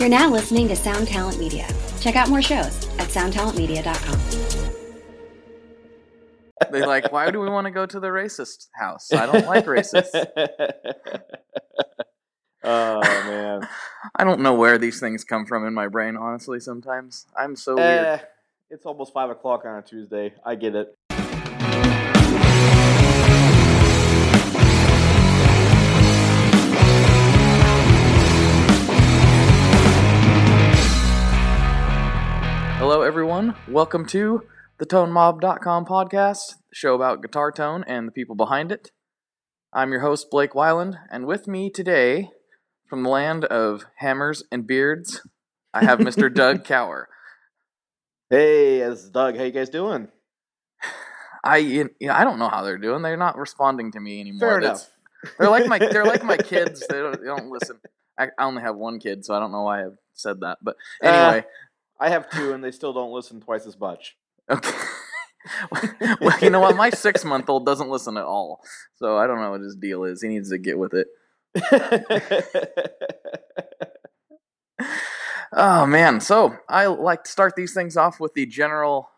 You're now listening to Sound Talent Media. Check out more shows at soundtalentmedia.com. They're like, why do we want to go to the racist house? I don't like racists. Oh, man. I don't know where these things come from in my brain, honestly, sometimes. I'm so weird. It's almost 5 o'clock on a Tuesday. I get it. Hello, everyone. Welcome to the ToneMob.com podcast, the show about guitar tone and the people behind it. I'm your host, Blake Weiland, and with me today, from the land of hammers and beards, I have Mr. Doug Kauer. Hey, it's Doug. How you guys doing? I don't know how they're doing. They're not responding to me anymore. Fair enough. They're like my kids. They don't listen. I only have one kid, so I don't know why I said that. But anyway, I have two, and they still don't listen twice as much. Okay. Well, you know what? My 6-month-old doesn't listen at all, so I don't know what his deal is. He needs to get with it. Oh, man. So I like to start these things off with the general,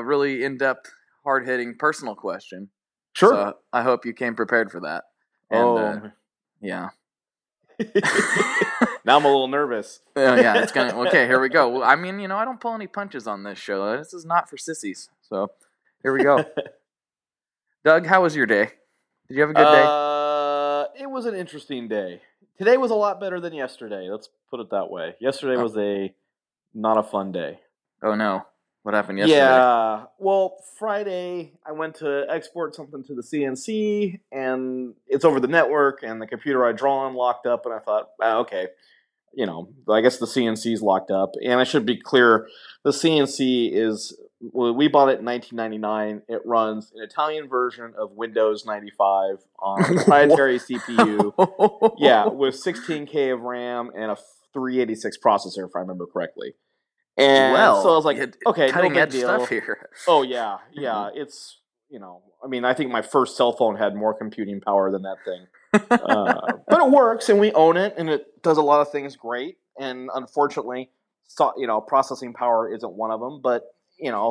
really in-depth, hard-hitting personal question. Sure. So I hope you came prepared for that. And, yeah. Now I'm a little nervous. Yeah, it's gonna. Okay, here we go. Well, I mean, I don't pull any punches on this show. This is not for sissies. So here we go. Doug, how was your day? Did you have a good day? It was an interesting day. Today was a lot better than yesterday. Let's put it that way. Yesterday was not a fun day. Oh no! What happened yesterday? Yeah. Well, Friday I went to export something to the CNC, and it's over the network, and the computer I drawn locked up, and I thought, okay. I guess the CNC's locked up. And I should be clear, the CNC is, we bought it in 1999. It runs an Italian version of Windows 95 on a proprietary CPU. Yeah, with 16K of RAM and a 386 processor, if I remember correctly. And so I was like, okay, cutting edge stuff here. Oh, yeah, yeah. It's, I think my first cell phone had more computing power than that thing. But it works, and we own it, and it does a lot of things great. And unfortunately, processing power isn't one of them. But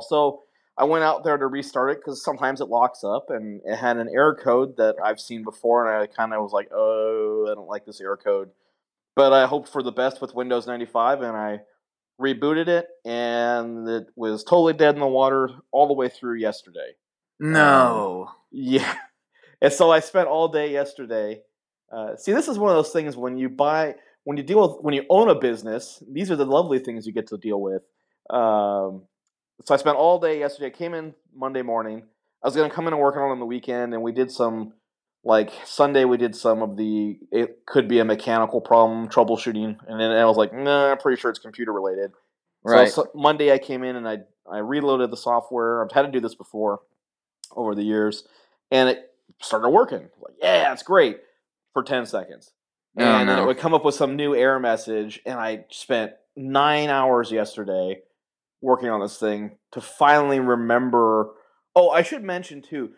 so I went out there to restart it because sometimes it locks up, and it had an error code that I've seen before, and I kind of was like, oh, I don't like this error code. But I hoped for the best with Windows 95, and I rebooted it, and it was totally dead in the water all the way through yesterday. No. Yeah. And so I spent all day yesterday. See, this is one of those things when you own a business, these are the lovely things you get to deal with. So I spent all day yesterday. I came in Monday morning. I was going to come in and work on the weekend, and we did some, Sunday we did some of the, it could be a mechanical problem, troubleshooting. And then I was like, nah, I'm pretty sure it's computer related. Right. So Monday I came in and I reloaded the software. I've had to do this before over the years, and it started working. Like, yeah, it's great for 10 seconds. And then it would come up with some new error message, and I spent 9 hours yesterday working on this thing to finally remember. Oh, I should mention too,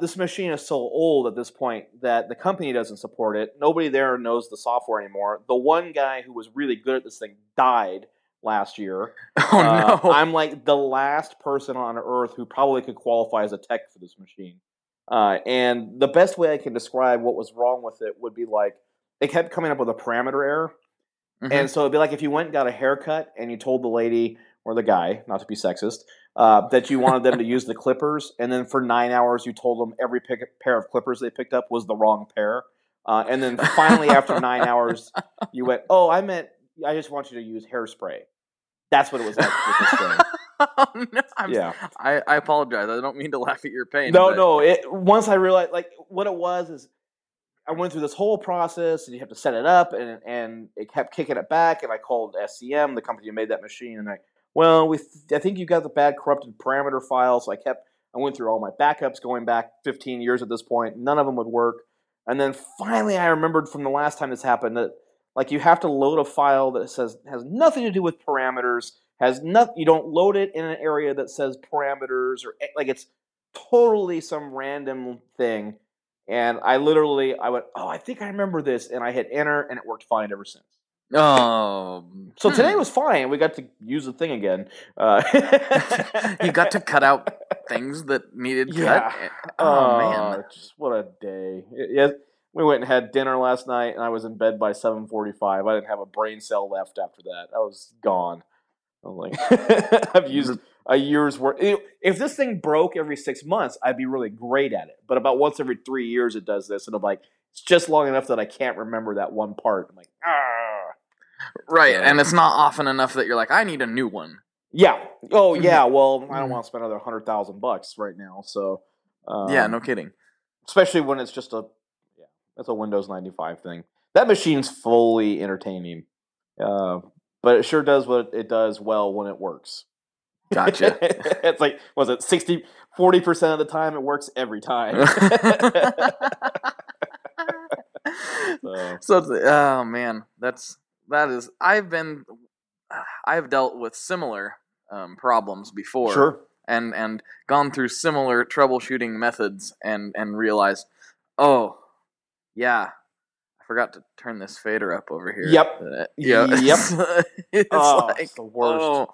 this machine is so old at this point that the company doesn't support it. Nobody there knows the software anymore. The one guy who was really good at this thing died last year. Oh, no. I'm like the last person on earth who probably could qualify as a tech for this machine. And the best way I can describe what was wrong with it would be like, it kept coming up with a parameter error. Mm-hmm. And so it'd be like if you went and got a haircut and you told the lady or the guy, not to be sexist, that you wanted them to use the clippers. And then for 9 hours, you told them every pair of clippers they picked up was the wrong pair. And then finally, after 9 hours, you went, oh, I just want you to use hairspray. That's what it was like with this thing. Oh, no, I apologize. I don't mean to laugh at your pain. No. Once I realized, what it was is I went through this whole process, and you have to set it up, and it kept kicking it back, and I called SCM, the company who made that machine, and I think you got the bad corrupted parameter file, so I went through all my backups going back 15 years at this point. None of them would work. And then finally I remembered from the last time this happened that, you have to load a file that has nothing to do with parameters, you don't load it in an area that says parameters or it's totally some random thing. And I went, oh, I think I remember this. And I hit enter, and it worked fine ever since. Oh, So today was fine. We got to use the thing again. You got to cut out things that needed cut. Oh, man. Just what a day. We went and had dinner last night, and I was in bed by 7:45. I didn't have a brain cell left after that. I was gone. I was like, I've used a year's worth. If this thing broke every 6 months, I'd be really great at it. But about once every 3 years, it does this, and I'm like, it's just long enough that I can't remember that one part. I'm like, Right, and it's not often enough that you're like, I need a new one. Yeah. Oh, yeah. Well, I don't want to spend another $100,000 right now. So. Yeah. No kidding. Especially when it's just a. That's a Windows 95 thing. That machine's fully entertaining. But it sure does what it does well when it works. Gotcha. It's like, was it 40% of the time it works every time. Oh man, that is I've dealt with similar problems before. Sure. And gone through similar troubleshooting methods and realized, yeah, I forgot to turn this fader up over here. Yep. It's the worst.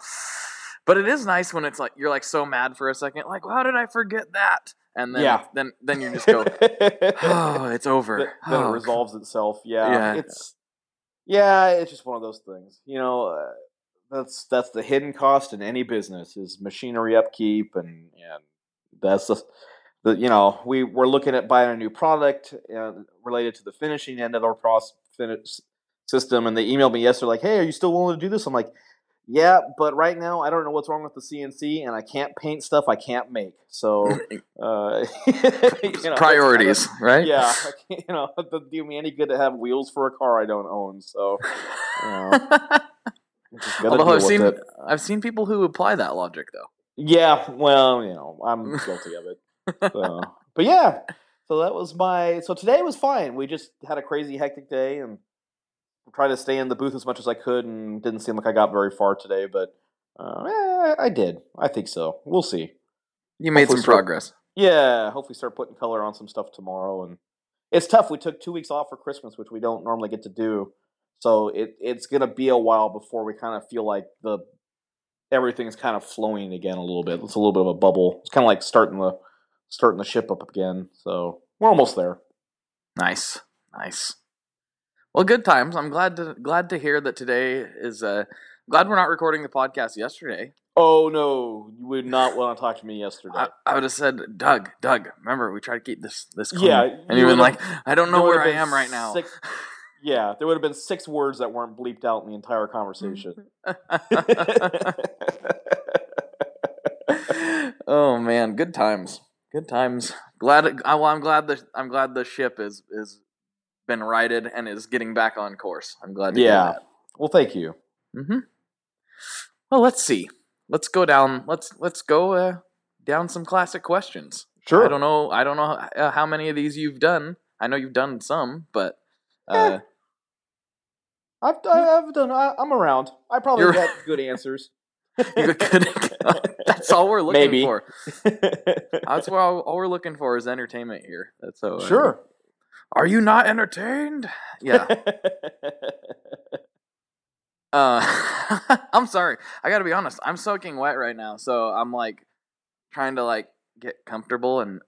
But it is nice when it's like you're like so mad for a second, like how did I forget that? And then then you just go, it's over. Then it resolves itself. Yeah. It's just one of those things. You know, that's the hidden cost in any business is machinery upkeep, and that's the. You know, we're looking at buying a new product related to the finishing end of our finish system, and they emailed me yesterday like, hey, are you still willing to do this? I'm like, yeah, but right now I don't know what's wrong with the CNC, and I can't paint stuff I can't make. So priorities, right? Yeah, you know, it doesn't do me any good to have wheels for a car I don't own. So although I've seen people who apply that logic though. Yeah, well, you know, I'm guilty of it. So that was so today was fine. We just had a crazy hectic day and tried to stay in the booth as much as I could, and didn't seem like I got very far today, but I did. I think so. We'll see. You made hopefully some progress. Hopefully start putting color on some stuff tomorrow. And it's tough. We took 2 weeks off for Christmas, which we don't normally get to do. So it's going to be a while before we kind of feel like everything's kind of flowing again a little bit. It's a little bit of a bubble. It's kind of like starting the ship up again, so we're almost there. Nice. Well, good times. I'm glad to hear that today is. Glad we're not recording the podcast yesterday. Oh no, you would not want to talk to me yesterday. I would have said, Doug. Remember, we try to keep this clean. Yeah, and you were like, I don't know where I am right now. There would have been 6 words that weren't bleeped out in the entire conversation. Oh man, good times. Good times. I'm glad the ship is been righted and is getting back on course. I'm glad to hear that. Well, thank you. Mm-hmm. Well, let's see. Let's go down. Let's go down some classic questions. Sure. I don't know how many of these you've done. I know you've done some, but I've done. I'm around. I probably got good answers. That's all we're looking for. That's what all we're looking for is entertainment here. That's so sure. Are you not entertained? Yeah. I'm sorry. I got to be honest. I'm soaking wet right now, so I'm like trying to like get comfortable, and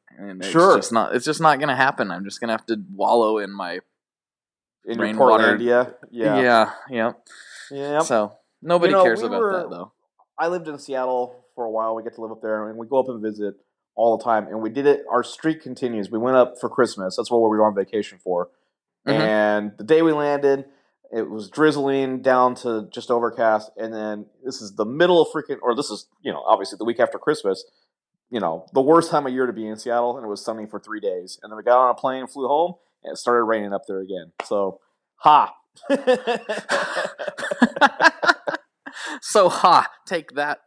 it's just not gonna happen. I'm just gonna have to wallow in my rainwater. Yeah. So nobody cares about that though. I lived in Seattle for a while. We get to live up there, and we go up and visit all the time. And we did it. Our streak continues. We went up for Christmas. That's what we were on vacation for. Mm-hmm. And the day we landed, it was drizzling down to just overcast. And then this is the middle of this is, obviously the week after Christmas, the worst time of year to be in Seattle. And it was sunny for 3 days. And then we got on a plane, flew home, and it started raining up there again. So, take that,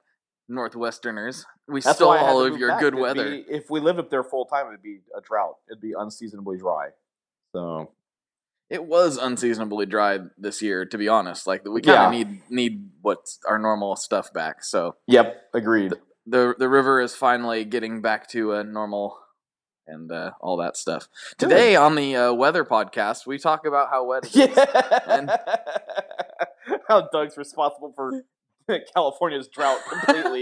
Northwesterners. That's stole all of your good weather. If we lived up there full time, it'd be a drought. It'd be unseasonably dry. So it was unseasonably dry this year, to be honest. Like we kind of need what's our normal stuff back. So yep, agreed. The river is finally getting back to a normal and all that stuff. Today on the weather podcast, we talk about how wet it is. And how Doug's responsible for California's drought completely.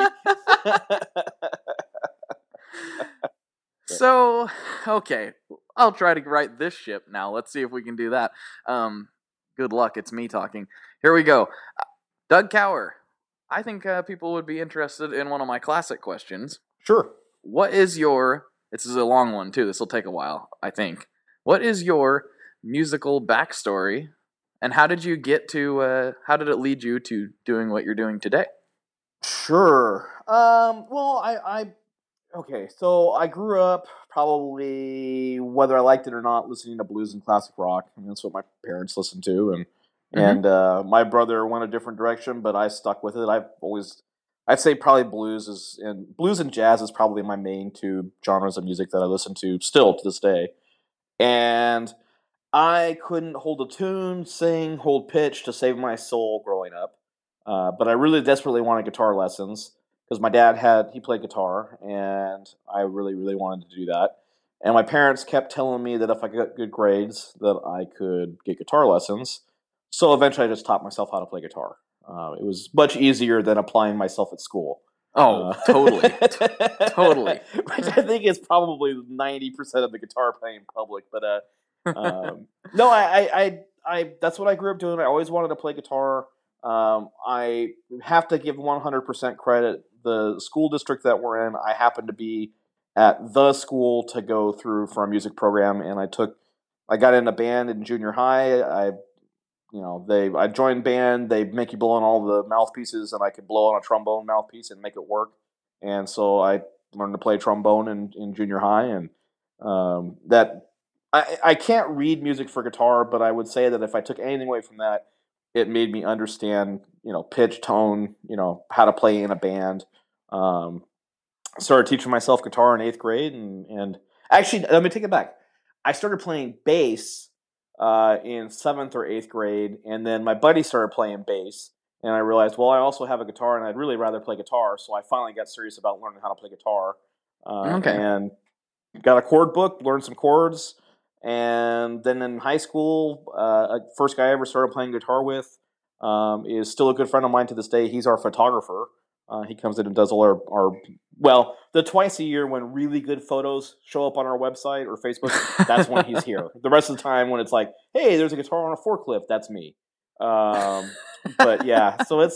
So, okay, I'll try to write this ship now. Let's see if we can do that. Good luck. It's me talking. Here we go. Doug Kauer. I think people would be interested in one of my classic questions. Sure. What is your... This is a long one, too. This will take a while, I think. What is your musical backstory, and how did you get to... how did it lead you to doing what you're doing today? Sure. Well, I okay, so I grew up probably, whether I liked it or not, listening to blues and classic rock. I mean, that's what my parents listened to, and... Mm-hmm. And my brother went a different direction, but I stuck with it. I'd say probably blues and jazz is probably my main two genres of music that I listen to still to this day. And I couldn't hold a tune, sing, hold pitch to save my soul growing up. But I really desperately wanted guitar lessons because my dad he played guitar, and I really, really wanted to do that. And my parents kept telling me that if I got good grades, that I could get guitar lessons. So eventually I just taught myself how to play guitar. It was much easier than applying myself at school. Oh, totally. Totally. Which I think is probably 90% of the guitar playing public. But no, I that's what I grew up doing. I always wanted to play guitar. I have to give 100% credit. The school district that we're in, I happened to be at the school to go through for a music program. And I got in a band in junior high. I joined band, they make you blow on all the mouthpieces, and I could blow on a trombone mouthpiece and make it work. And so I learned to play trombone in junior high, and I can't read music for guitar, but I would say that if I took anything away from that, it made me understand, pitch, tone, how to play in a band. Started teaching myself guitar in 8th grade, and actually, let me take it back. I started playing bass in 7th or 8th grade, and then my buddy started playing bass, and I realized, well, I also have a guitar, and I'd really rather play guitar, so I finally got serious about learning how to play guitar, and got a chord book, learned some chords, and then in high school, first guy I ever started playing guitar with is still a good friend of mine to this day. He's our photographer. He comes in and does all the twice a year when really good photos show up on our website or Facebook, that's when he's here. The rest of the time when it's like, hey, there's a guitar on a forklift, that's me. But yeah, so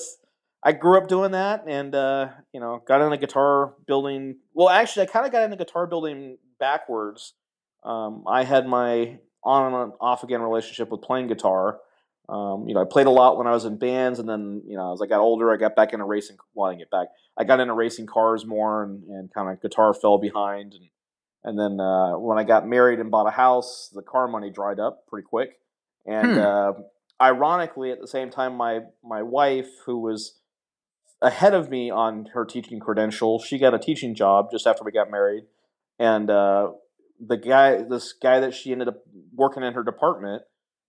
I grew up doing that, and, got into guitar building. Well, actually, I kind of got into guitar building backwards. I had my on and off again relationship with playing guitar. I played a lot when I was in bands, and then, as I got older, I got back into racing. Well, I didn't get back. I got into racing cars more, and kind of guitar fell behind. And then when I got married and bought a house, the car money dried up pretty quick. And ironically, at the same time, my wife, who was ahead of me on her teaching credential, she got a teaching job just after we got married. And this guy that she ended up working in her department,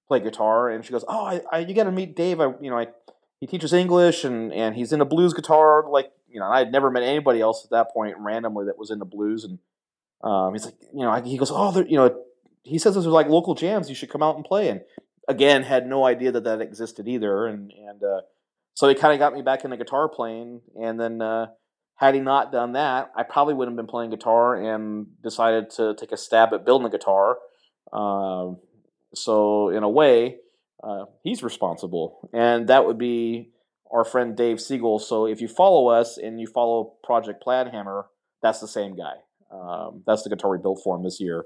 play guitar, and she goes, "Oh, you got to meet Dave. He teaches English, and he's into blues guitar. I had never met anybody else at that point randomly that was into blues, and he's like, he goes, oh, he says those are like local jams. You should come out and play." And again, had no idea that existed either, and so he kind of got me back into guitar playing, and then had he not done that, I probably wouldn't have been playing guitar and decided to take a stab at building a guitar. So in a way, he's responsible, and that would be our friend Dave Siegel. So if you follow us and you follow Project Plaidhammer, that's the same guy. That's the guitar we built for him this year.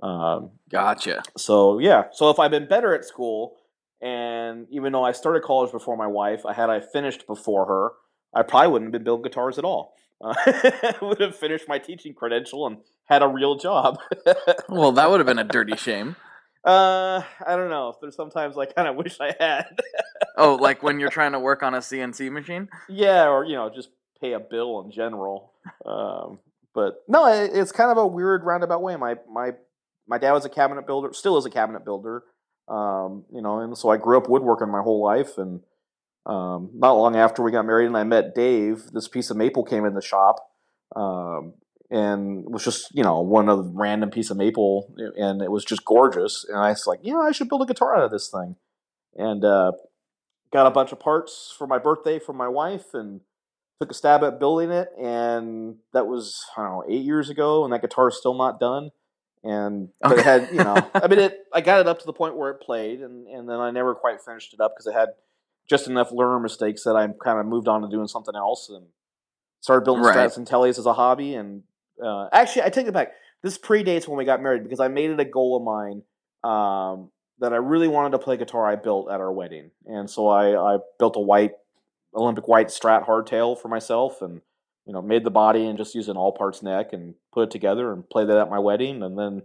Gotcha. So yeah. So if I've been better at school, and even though I started college before my wife, I finished before her, I probably wouldn't have built guitars at all. I would have finished my teaching credential and had a real job. Well, that would have been a dirty shame. I don't know. There's sometimes I kind of wish I had. Oh, like when you're trying to work on a CNC machine? Yeah, or, just pay a bill in general. But no, it's kind of a weird roundabout way. My dad was a cabinet builder, still is a cabinet builder. And so I grew up woodworking my whole life. And not long after we got married and I met Dave, this piece of maple came in the shop. and it was just, you know, one other random piece of maple, and it was just gorgeous. And I was like, you know, I should build a guitar out of this thing. And got a bunch of parts for my birthday from my wife and took a stab at building it. And that was, I don't know, 8 years ago, and that guitar is still not done. And but okay. It had, you know, I mean, I got it up to the point where it played, and then I never quite finished it up because it had just enough learner mistakes that I kind of moved on to doing something else and started building right. Strats and tellies as a hobby. And actually, I take it back. This predates when we got married because I made it a goal of mine that I really wanted to play guitar I built at our wedding. And so I built a white, Olympic white Strat hardtail for myself and, you know, made the body and just used an all parts neck and put it together and played that at my wedding. And then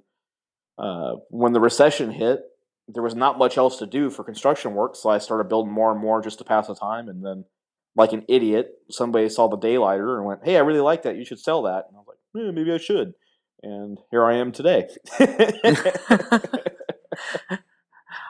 when the recession hit, there was not much else to do for construction work, so I started building more and more just to pass the time. And then, like an idiot, somebody saw the Daylighter and went, "Hey, I really like that. You should sell that." And I was like, "Maybe I should." And here I am today.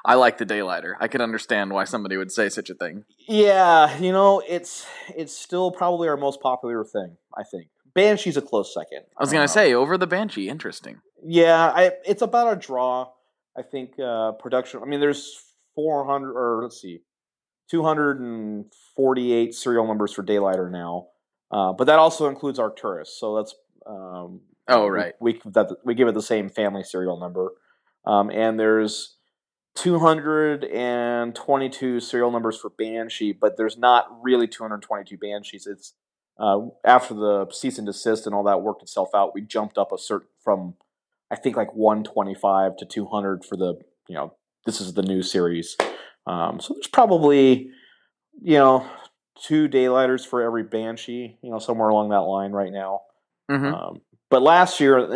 I like the Daylighter. I could understand why somebody would say such a thing. Yeah, you know, it's still probably our most popular thing, I think. Banshee's a close second. I was going to say, over the Banshee, interesting. Yeah, it's about a draw. I think production, I mean, there's 248 serial numbers for Daylighter now. But that also includes Arcturus. So that's, right. We give it the same family serial number. And there's 222 serial numbers for Banshee, but there's not really 222 Banshees. It's after the cease and desist and all that worked itself out, we jumped up from I think like 125 to 200 for the, you know, this is the new series. So there's probably, you know, 2 Daylighters for every Banshee, you know, somewhere along that line right now. Mm-hmm. But in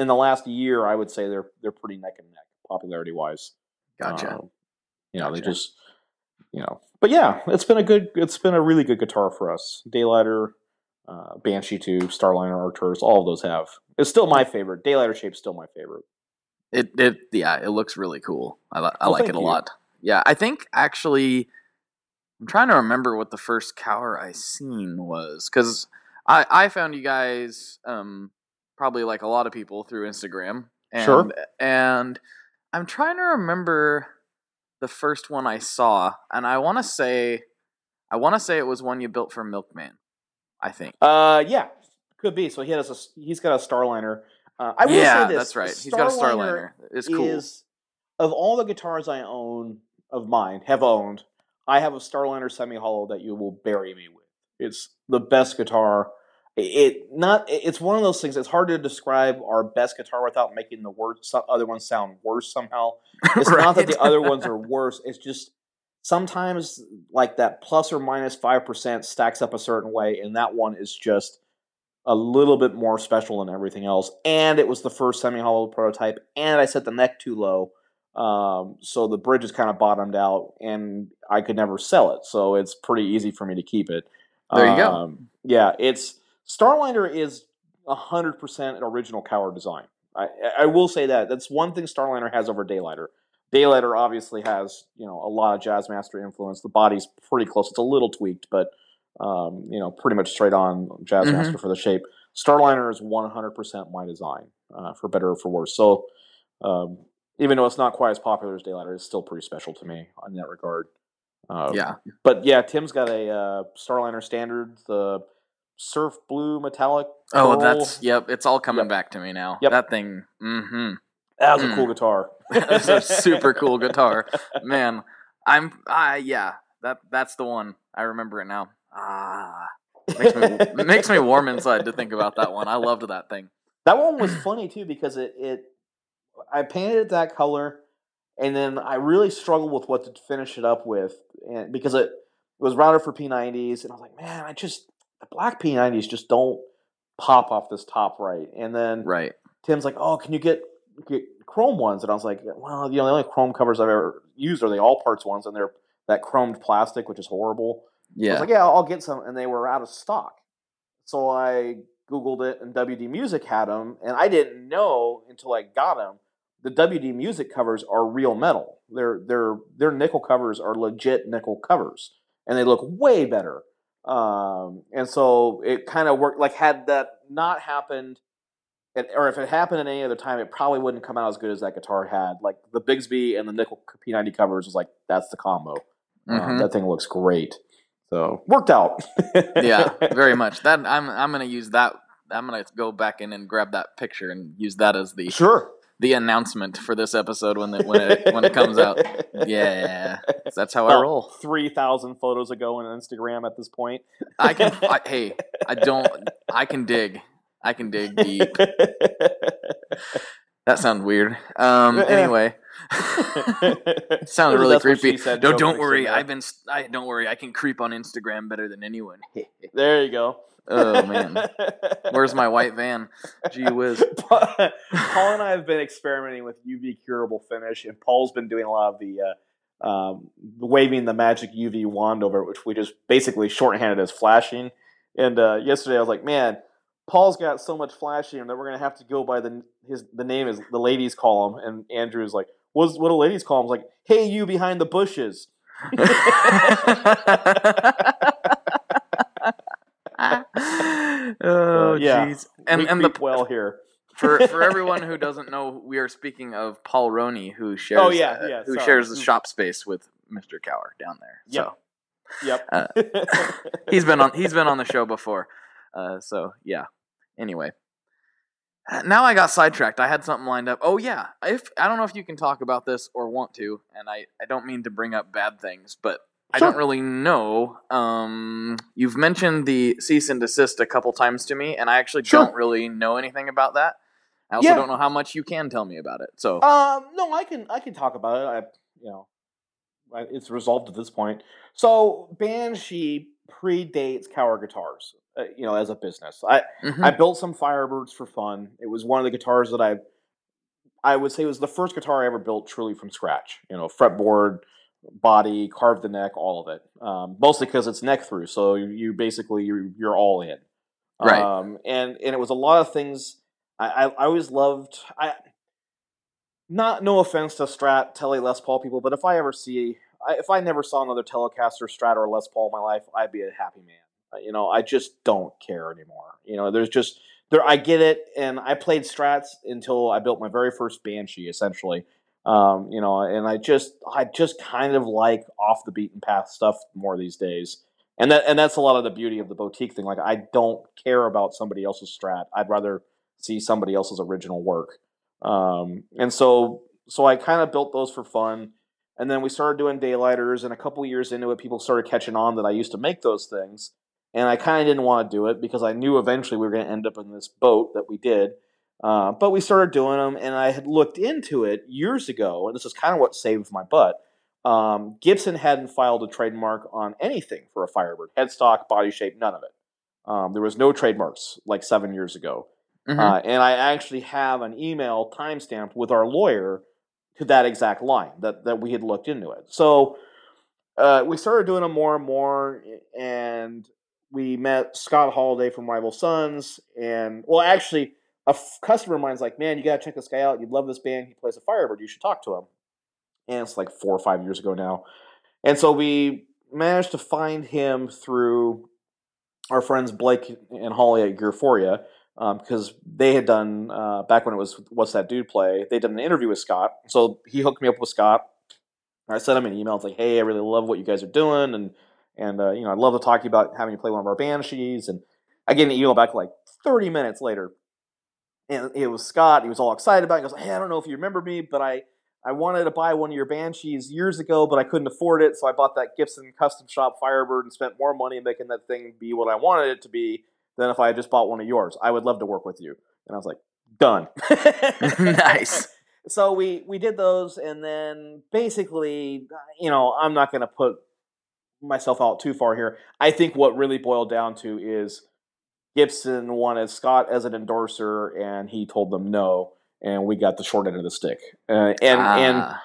the last year, I would say they're pretty neck and neck popularity wise. Gotcha. You know, gotcha. They just, you know, but yeah, it's been a really good guitar for us. Daylighter, Banshee 2, Starliner, Arcturus, all of those have. It's still my favorite. Daylighter shape's still my favorite. It looks really cool. I like it a lot. Yeah, I think actually, I'm trying to remember what the first Kauer I seen was, because I found you guys probably like a lot of people through Instagram. And, sure. And I'm trying to remember the first one I saw, and I want to say it was one you built for Milkman. I think. Yeah, could be. So he's got a Starliner. I will say this. That's right. He's got a Starliner. It's cool. Of all the guitars I have owned, I have a Starliner semi-hollow that you will bury me with. It's the best guitar. It's one of those things. It's hard to describe our best guitar without making the other ones sound worse somehow. It's right. Not that the other ones are worse. It's just. Sometimes, like that plus or minus 5% stacks up a certain way, and that one is just a little bit more special than everything else. And it was the first semi-hollow prototype, and I set the neck too low, so the bridge is kind of bottomed out, and I could never sell it. So it's pretty easy for me to keep it. There you go. Yeah, Starliner is 100% an original Kauer design. I will say that. That's one thing Starliner has over Daylighter. Daylighter obviously has, you know, a lot of jazz master influence. The body's pretty close. It's a little tweaked, but, you know, pretty much straight on jazz master for the shape. Starliner is 100% my design, for better or for worse. So even though it's not quite as popular as Daylighter, it's still pretty special to me in that regard. Yeah. But, yeah, Tim's got a Starliner standard, the surf blue metallic. Oh, pearl. It's all coming back to me now. Yep. That thing, That was a cool guitar. That was a super cool guitar. Man, that's the one. I remember it now. Makes me warm inside to think about that one. I loved that thing. That one was funny, too, because I painted it that color, and then I really struggled with what to finish it up with, and because it was routed for P90s, and I was like, man, the black P90s just don't pop off this top right. And then Tim's like, oh, can you get chrome ones? And I was like, well, you know, the only chrome covers I've ever used are the all parts ones, and they're that chromed plastic, which is horrible. Yeah. I was like, yeah, I'll get some, and they were out of stock. So I Googled it, and WD Music had them, and I didn't know until I got them. The WD Music covers are real metal. Their nickel covers are legit nickel covers, and they look way better. And so it kind of worked. Like, had that not happened, or if it happened at any other time, it probably wouldn't come out as good as that guitar had. Like the Bigsby and the Nickel P90 covers was like, that's the combo. That thing looks great. So worked out. Yeah, very much. That I'm gonna use that. I'm gonna go back in and grab that picture and use that as the the announcement for this episode when it comes out. Yeah, that's how I roll. 3,000 photos ago on Instagram at this point. I can dig. I can dig deep. That sounds weird. Anyway, sounds really creepy. No, don't worry. Don't worry. I can creep on Instagram better than anyone. There you go. Oh man, where's my white van? Gee whiz. Paul and I have been experimenting with UV curable finish, and Paul's been doing a lot of the waving the magic UV wand over it, which we just basically shorthanded as flashing. And yesterday I was like, man, Paul's got so much flashing that we're gonna have to go by the name is the ladies' column. And Andrew's like, what a ladies' column? I was like, hey, you behind the bushes. Oh jeez. And the well here for everyone who doesn't know, we are speaking of Paul Roney, who shares shares the shop space with Mr. Kauer down there. He's been on the show before. Anyway, now I got sidetracked. I had something lined up. Oh yeah, if I don't know if you can talk about this or want to, and I don't mean to bring up bad things, but I don't really know. You've mentioned the cease and desist a couple times to me, and I actually don't really know anything about that. I also don't know how much you can tell me about it. So no, I can talk about it. It's resolved at this point. So Banshee predates Kauer Guitars, as a business. I built some Firebirds for fun. It was one of the guitars that I would say was the first guitar I ever built truly from scratch. Fretboard, body, carve the neck, all of it. Mostly because it's neck through, so you basically you're all in. Right. And it was a lot of things. I always loved. No offense to Strat, Tele, Les Paul people, but if I never saw another Telecaster, Strat, or Les Paul in my life, I'd be a happy man. I just don't care anymore. I get it, and I played Strats until I built my very first Banshee, essentially. And I just kind of like off the beaten path stuff more these days. And that's a lot of the beauty of the boutique thing. Like, I don't care about somebody else's Strat. I'd rather see somebody else's original work. And so I kind of built those for fun. And then we started doing Daylighters, and a couple years into it, people started catching on that I used to make those things. And I kind of didn't want to do it because I knew eventually we were going to end up in this boat that we did. But we started doing them, and I had looked into it years ago, and this is kind of what saved my butt. Gibson hadn't filed a trademark on anything for a Firebird. Headstock, body shape, none of it. There was no trademarks like 7 years ago. Mm-hmm. And I actually have an email timestamped with our lawyer to that exact line that we had looked into it. So we started doing them more and more, and we met Scott Holiday from Rival Sons, and customer of mine's like, man, you got to check this guy out. You'd love this band. He plays a Firebird. You should talk to him. And it's like 4 or 5 years ago now. And so we managed to find him through our friends Blake and Holly at Gearphoria, because they had done, back when it was What's That Dude Play, they'd done an interview with Scott. So he hooked me up with Scott. I sent him an email. It's like, hey, I really love what you guys are doing. And I'd love to talk to you about having you play one of our Banshees. And I get an email back like 30 minutes later. And it was Scott. He was all excited about it. He goes, hey, I don't know if you remember me, but I wanted to buy one of your Banshees years ago, but I couldn't afford it, so I bought that Gibson Custom Shop Firebird and spent more money making that thing be what I wanted it to be than if I had just bought one of yours. I would love to work with you. And I was like, done. Nice. So we did those, and then basically, I'm not going to put myself out too far here. I think what really boiled down to is Gibson wanted Scott as an endorser, and he told them no, and we got the short end of the stick, and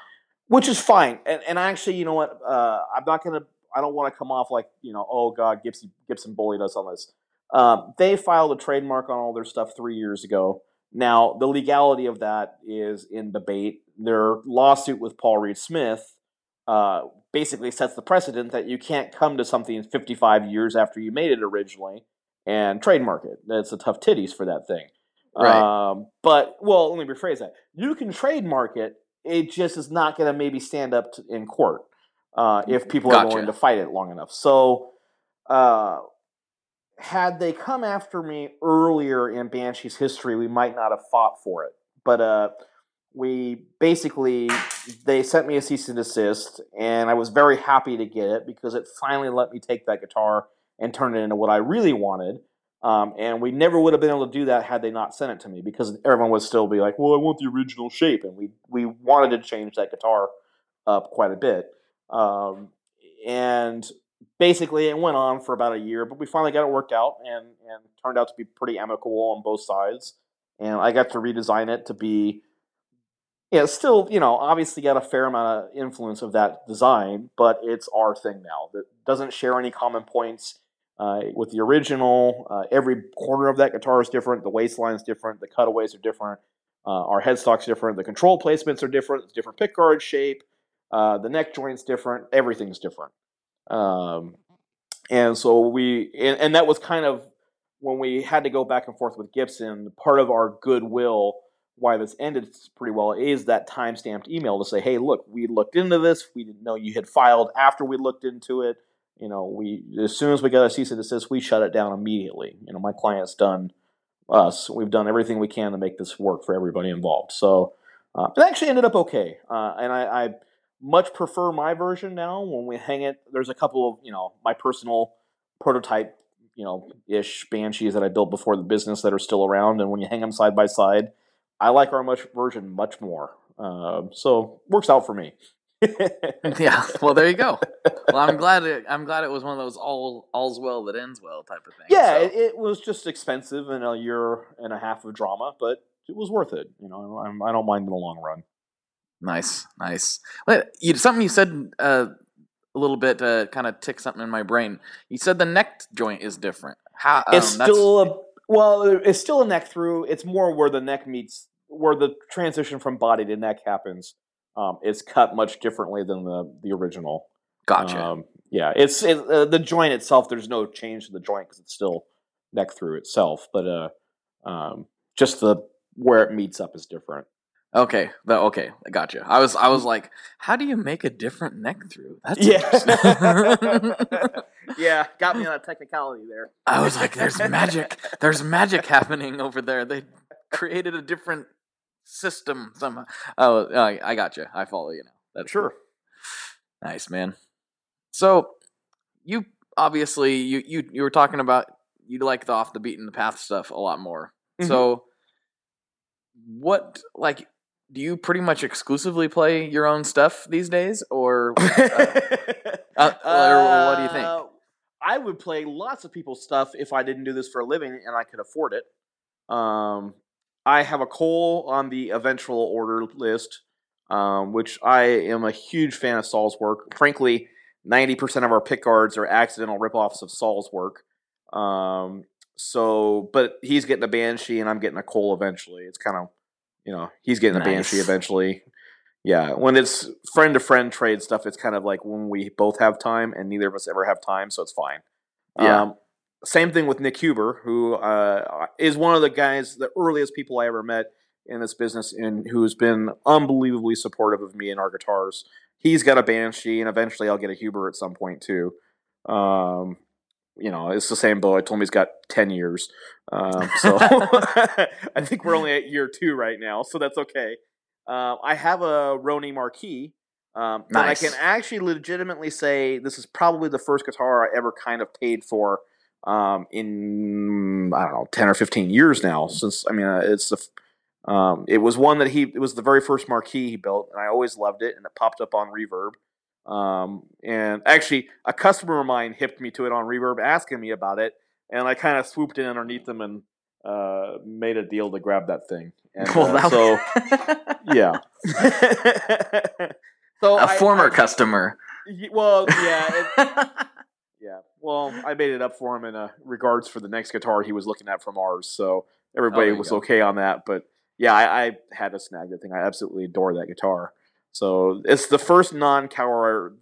which is fine. And actually, you know what? I don't want to come off like oh god, Gibson bullied us on this. They filed a trademark on all their stuff 3 years ago. Now the legality of that is in debate. Their lawsuit with Paul Reed Smith basically sets the precedent that you can't come to something 55 years after you made it originally and trademark it. It's a tough titties for that thing. Right. But, well, let me rephrase that. You can trademark it. It just is not going to maybe stand up in court if people are willing to fight it long enough. So had they come after me earlier in Banshee's history, we might not have fought for it. But we basically, they sent me a cease and desist, and I was very happy to get it because it finally let me take that guitar and turn it into what I really wanted. And we never would have been able to do that had they not sent it to me, because everyone would still be like, well, I want the original shape. And we wanted to change that guitar up quite a bit. And basically it went on for about a year, but we finally got it worked out and turned out to be pretty amicable on both sides. And I got to redesign it to be, yeah, still, you know, obviously got a fair amount of influence of that design, but it's our thing now. That doesn't share any common points with the original. Every corner of that guitar is different. The waistline's different. The cutaways are different. Our headstock's different. The control placements are different. It's different pickguard shape. The neck joint's different. Everything's different. And so and that was kind of when we had to go back and forth with Gibson. Part of our goodwill, why this ended pretty well, is that time-stamped email to say, hey, look, we looked into this. We didn't know you had filed after we looked into it. You know, as soon as we got a cease and desist, we shut it down immediately. You know, my client's done us. We've done everything we can to make this work for everybody involved. So it actually ended up okay. And I much prefer my version now. When we hang it, there's a couple of, you know, my personal prototype, you know, ish Banshees that I built before the business that are still around. And when you hang them side by side, I like our version much more. So works out for me. Yeah, well, there you go. Well, I'm glad it was one of those all's well that ends well type of thing. Yeah, so. It was just expensive and a year and a half of drama, but it was worth it. You know, I don't mind in the long run. Nice. But something you said a little bit kind of ticked something in my brain. You said the neck joint is different. How? It's still a neck through. It's more where the neck meets, where the transition from body to neck happens. It's cut much differently than the original. Gotcha. Yeah, it's the joint itself. There's no change to the joint because it's still neck through itself, but just where it meets up is different. Okay, gotcha. I was like, how do you make a different neck through? That's interesting. Yeah, got me on a technicality there. I was like, there's magic happening over there. They created a different system somehow. Oh, I got you. I follow you now. That's sure. Cool. Nice, man. So you obviously you were talking about you like the off the beaten path stuff a lot more. Mm-hmm. So what, like, do you pretty much exclusively play your own stuff these days, or what do you think? I would play lots of people's stuff if I didn't do this for a living and I could afford it. I have a Cole on the eventual order list, which I am a huge fan of Saul's work. Frankly, 90% of our pickguards are accidental ripoffs of Saul's work. But he's getting a Banshee and I'm getting a Cole eventually. It's kind of, you know, he's getting a Banshee eventually. Yeah, when it's friend-to-friend trade stuff, it's kind of like when we both have time and neither of us ever have time, so it's fine. Yeah. Same thing with Nick Huber, who is one of the guys, the earliest people I ever met in this business, and who's been unbelievably supportive of me and our guitars. He's got a Banshee, and eventually I'll get a Huber at some point too. You know, it's the same boy. I told him he's got 10 years. So I think we're only at year 2 right now, so that's okay. I have a Roney Marquis. Nice. And I can actually legitimately say this is probably the first guitar I ever kind of paid for in, I don't know, 10 or 15 years now. Since, I mean, it was one that it was the very first Marquis he built, and I always loved it, and it popped up on Reverb. And actually a customer of mine hipped me to it on Reverb, asking me about it, and I kind of swooped in underneath them and made a deal to grab that thing. And, so yeah. So former customer. Well, yeah. Yeah, well, I made it up for him in regards for the next guitar he was looking at from ours, so everybody was okay on that. But yeah, I had to snag that thing. I absolutely adore that guitar. So it's the first non-Kauer.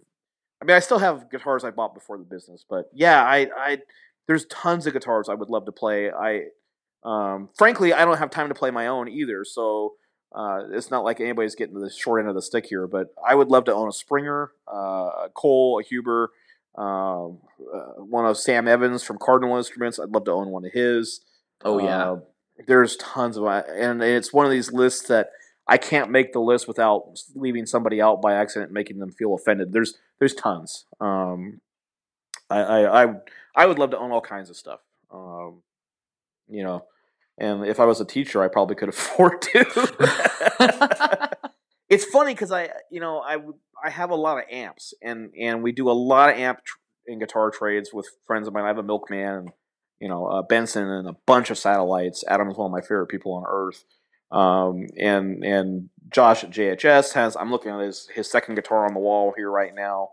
I mean, I still have guitars I bought before the business, but yeah, there's tons of guitars I would love to play. I Frankly, I don't have time to play my own either, so it's not like anybody's getting the short end of the stick here. But I would love to own a Springer, a Cole, a Huber, one of Sam Evans from Cardinal Instruments. I'd love to own one of his. Oh yeah, there's tons of, and it's one of these lists that I can't make the list without leaving somebody out by accident, and making them feel offended. There's tons. I would love to own all kinds of stuff. You know, and if I was a teacher, I probably could afford to. It's funny because I have a lot of amps, and we do a lot of amp and guitar trades with friends of mine. I have a Milkman, and, Benson, and a bunch of satellites. Adam's one of my favorite people on Earth. And Josh at JHS has, I'm looking at his second guitar on the wall here right now.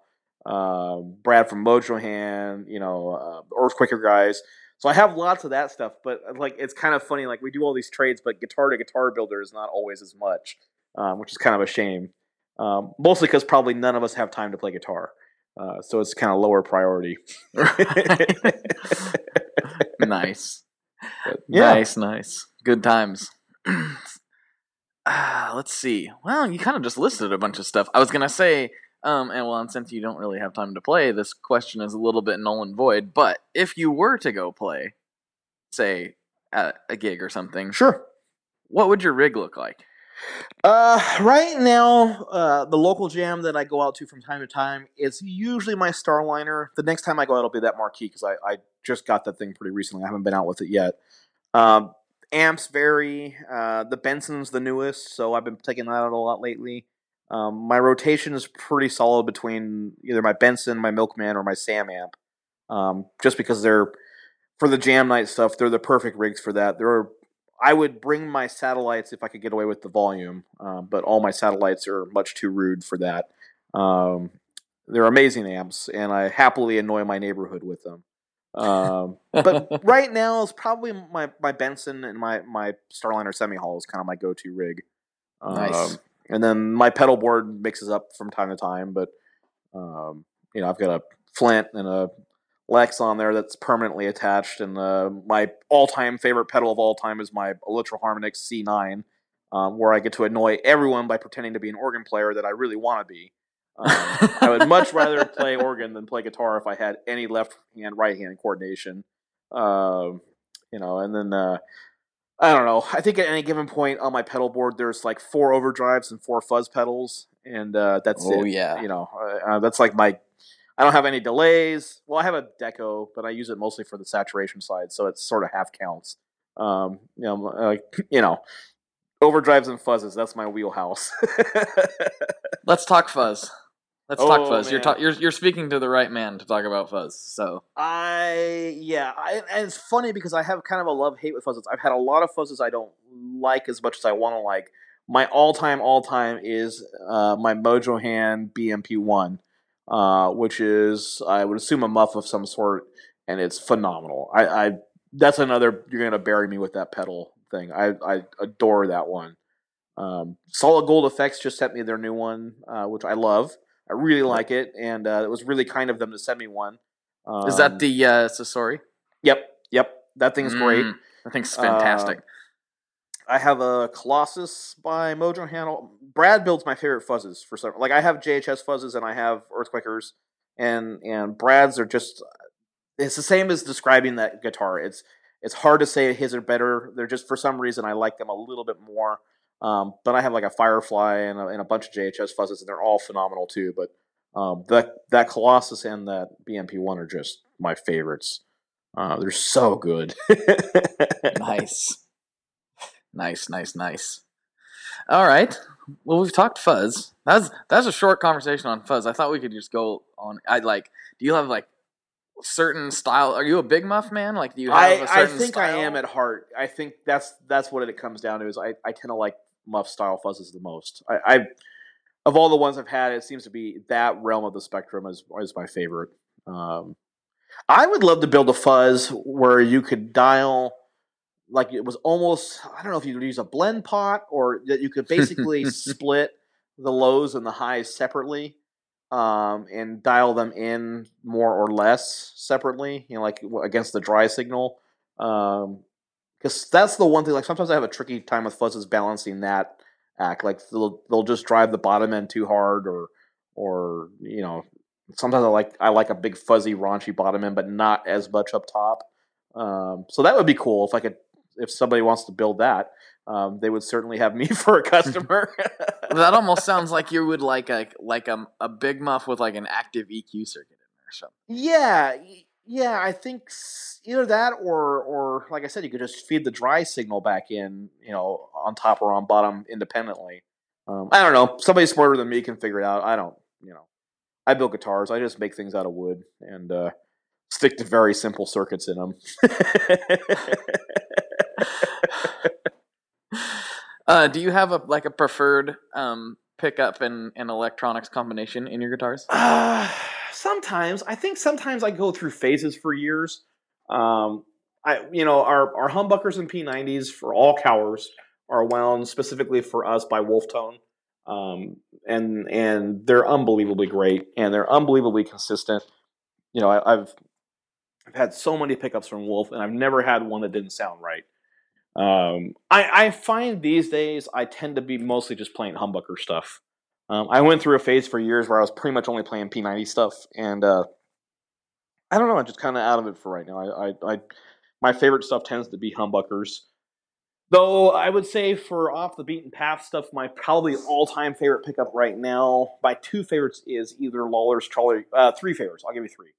Brad from Mojohan, Earthquaker guys. So I have lots of that stuff, but it's kind of funny. We do all these trades, but guitar to guitar builder is not always as much, which is kind of a shame. Mostly because probably none of us have time to play guitar, so it's kind of lower priority. Nice, but, yeah. Nice, good times. Let's see. Well, you kind of just listed a bunch of stuff. I was gonna say. And since you don't really have time to play, this question is a little bit null and void, but if you were to go play, say, at a gig or something, sure, what would your rig look like? Right now, the local jam that I go out to from time to time is usually my Starliner. The next time I go out, it'll be that Marquee, because I just got that thing pretty recently. I haven't been out with it yet. Amps vary. The Benson's the newest, so I've been taking that out a lot lately. My rotation is pretty solid between either my Benson, my Milkman, or my Sam amp, just because they're, for the jam night stuff, they're the perfect rigs for that. I would bring my satellites if I could get away with the volume, but all my satellites are much too rude for that. They're amazing amps, and I happily annoy my neighborhood with them. But right now, it's probably my Benson and my Starliner Semi-Hall is kind of my go-to rig. Nice. And then my pedal board mixes up from time to time, but I've got a Flint and a Lex on there that's permanently attached, and my all-time favorite pedal of all time is my Electro Harmonix C9, where I get to annoy everyone by pretending to be an organ player that I really want to be. I would much rather play organ than play guitar if I had any left hand right hand coordination, and then. I don't know. I think at any given point on my pedal board, there's 4 overdrives and 4 fuzz pedals, and that's it. Oh, yeah. That's I don't have any delays. Well, I have a Deco, but I use it mostly for the saturation side, so it's sort of half counts. Overdrives and fuzzes, that's my wheelhouse. Let's talk fuzz. Talk fuzz. Man. You're speaking to the right man to talk about fuzz. So and it's funny because I have kind of a love-hate with fuzzes. I've had a lot of fuzzes I don't like as much as I want to like. My all-time is my Mojohan BMP1, which is, I would assume, a muff of some sort, and it's phenomenal. I that's another, you're gonna bury me with that pedal thing. I adore that one. Solid Gold Effects just sent me their new one, which I love. I really like it, and it was really kind of them to send me one. Is that the Sasori? Yep. That thing's great. That thing's fantastic. I have a Colossus by Mojohan. Brad builds my favorite fuzzes for some. I have JHS fuzzes, and I have Earthquakers, and Brad's are just. It's the same as describing that guitar. It's hard to say his are better. They're just, for some reason, I like them a little bit more. But I have a Firefly and a bunch of JHS fuzzes, and they're all phenomenal too. But that Colossus and that BMP1 are just my favorites. They're so good. Nice. All right. Well, we've talked fuzz. That's a short conversation on fuzz. I thought we could just go on. Do you have certain style? Are you a big muff man? Do you have a certain style? I think I am at heart. I think that's what it comes down to. Is I tend to like muff style fuzzes the most. I of all the ones I've had, it seems to be that realm of the spectrum is my favorite. I would love to build a fuzz where you could dial it was almost, I don't know if you would use a blend pot, or that you could basically split the lows and the highs separately. And dial them in more or less separately, against the dry signal. Because that's the one thing, like, sometimes I have a tricky time with fuzzes balancing that act. Like, they'll just drive the bottom end too hard, or you know, sometimes I like a big fuzzy raunchy bottom end, but not as much up top. So that would be cool if I could, if somebody wants to build that. They would certainly have me for a customer. That almost sounds like you would like a big muff with like an active EQ circuit in there or something. Yeah, I think either that or like I said, you could just feed the dry signal back in, you know, on top or on bottom independently. I don't know. Somebody smarter than me can figure it out. I don't, you know. I build guitars. I just make things out of wood and stick to very simple circuits in them. Do you have a preferred pickup and electronics combination in your guitars? Sometimes. I think sometimes I go through phases for years. Our humbuckers and P90s for all Kauers are wound specifically for us by Wolf Tone. And they're unbelievably great and they're unbelievably consistent. You know, I've had so many pickups from Wolf and I've never had one that didn't sound right. I find these days I tend to be mostly just playing humbucker stuff. I went through a phase for years where I was pretty much only playing P90 stuff, and I don't know, I'm just kind of out of it for right now. My favorite stuff tends to be humbuckers. Though I would say for off the beaten path stuff, my probably all-time favorite pickup right now, my two favorites is either Lawler's Charlie, three favorites, I'll give you three.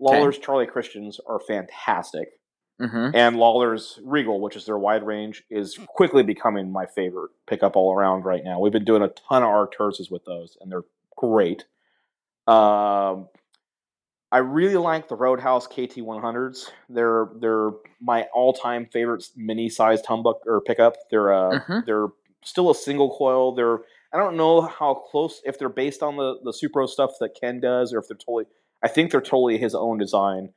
Lawler's Charlie Christians are fantastic, and Lawler's Regal, which is their wide range, is quickly becoming my favorite pickup all around right now. We've been doing a ton of Arcturuses with those, and they're great. I really like the Roadhouse KT100s. They're my all-time favorite mini-sized humbucker or pickup. They're still a single coil. I don't know how close, if they're based on the Supro stuff that Ken does, or if they're totally. I think they're totally his own design.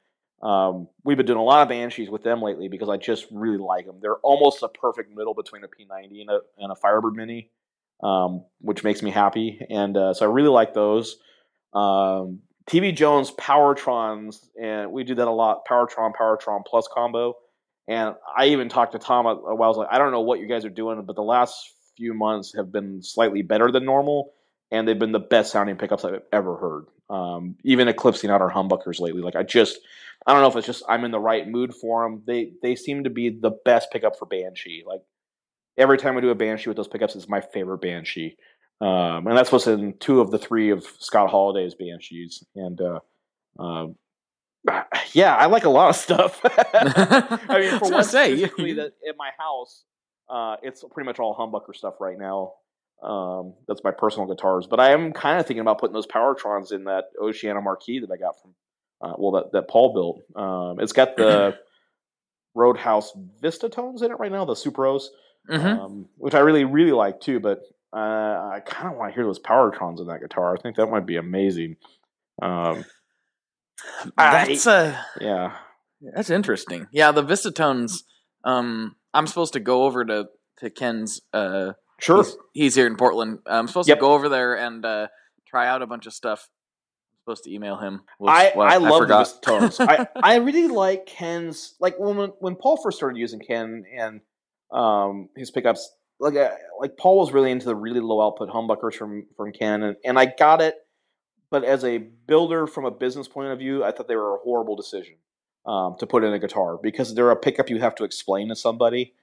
We've been doing a lot of Banshees with them lately because I just really like them. They're almost a perfect middle between a P90 and a Firebird Mini, which makes me happy. And so I really like those. TV Jones Powertrons, and we do that a lot, Powertron plus combo. And I even talked to Tom a while, I was like, I don't know what you guys are doing, but the last few months have been slightly better than normal, and they've been the best sounding pickups I've ever heard. Even eclipsing out our humbuckers lately. Like I don't know if it's just I'm in the right mood for them. They seem to be the best pickup for Banshee. Like every time we do a Banshee with those pickups, it's my favorite Banshee. And that's what's in two of the three of Scott Holiday's Banshees. And yeah, I like a lot of stuff. I mean, for what's specifically that in my house, it's pretty much all humbucker stuff right now. That's my personal guitars. But I am kind of thinking about putting those Powertrons in that Oceana Marquee that I got from, that Paul built. It's got the Roadhouse Vista tones in it right now, the Supros, which I really, really like too. But I kind of want to hear those Powertrons in that guitar. I think that might be amazing. That's interesting. Yeah, the Vista tones. I'm supposed to go over to Ken's. Sure. He's here in Portland. I'm supposed to go over there and try out a bunch of stuff. I'm supposed to email him. I love the Vista tones. I really like Ken's. Like when Paul first started using Ken and his pickups. Like Paul was really into the really low output humbuckers from Ken, and I got it, but as a builder from a business point of view, I thought they were a horrible decision to put in a guitar because they're a pickup you have to explain to somebody.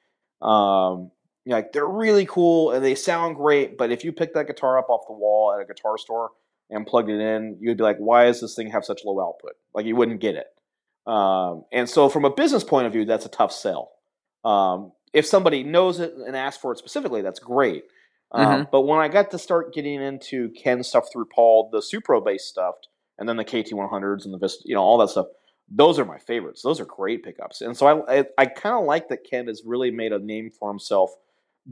Like they're really cool and they sound great, but if you picked that guitar up off the wall at a guitar store and plugged it in, you'd be like, why does this thing have such low output? Like you wouldn't get it. And so from a business point of view, that's a tough sell. If somebody knows it and asks for it specifically, that's great. But when I got to start getting into Ken's stuff through Paul, the Supro-based stuff, and then the KT100s and the Vista, you know, all that stuff, those are my favorites. Those are great pickups. And so I kind of like that Ken has really made a name for himself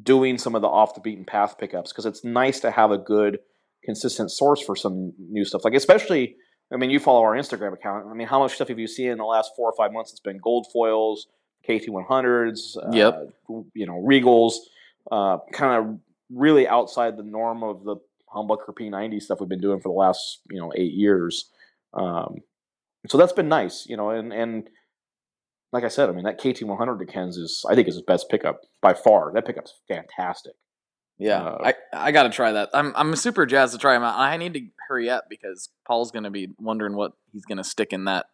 doing some of the off-the-beaten-path pickups because it's nice to have a good, consistent source for some new stuff. Like especially, I mean, you follow our Instagram account. I mean, how much stuff have you seen in the last 4 or 5 months? It's been gold foils, KT100s, you know, Regals, kind of really outside the norm of the humbucker P90 stuff we've been doing for the last, you know, 8 years. So that's been nice, you know, and like I said, I mean, that KT100 Decans is, I think, is his best pickup by far. That pickup's fantastic. Yeah, I got to try that. I'm super jazzed to try him out. I need to hurry up because Paul's going to be wondering what he's going to stick in that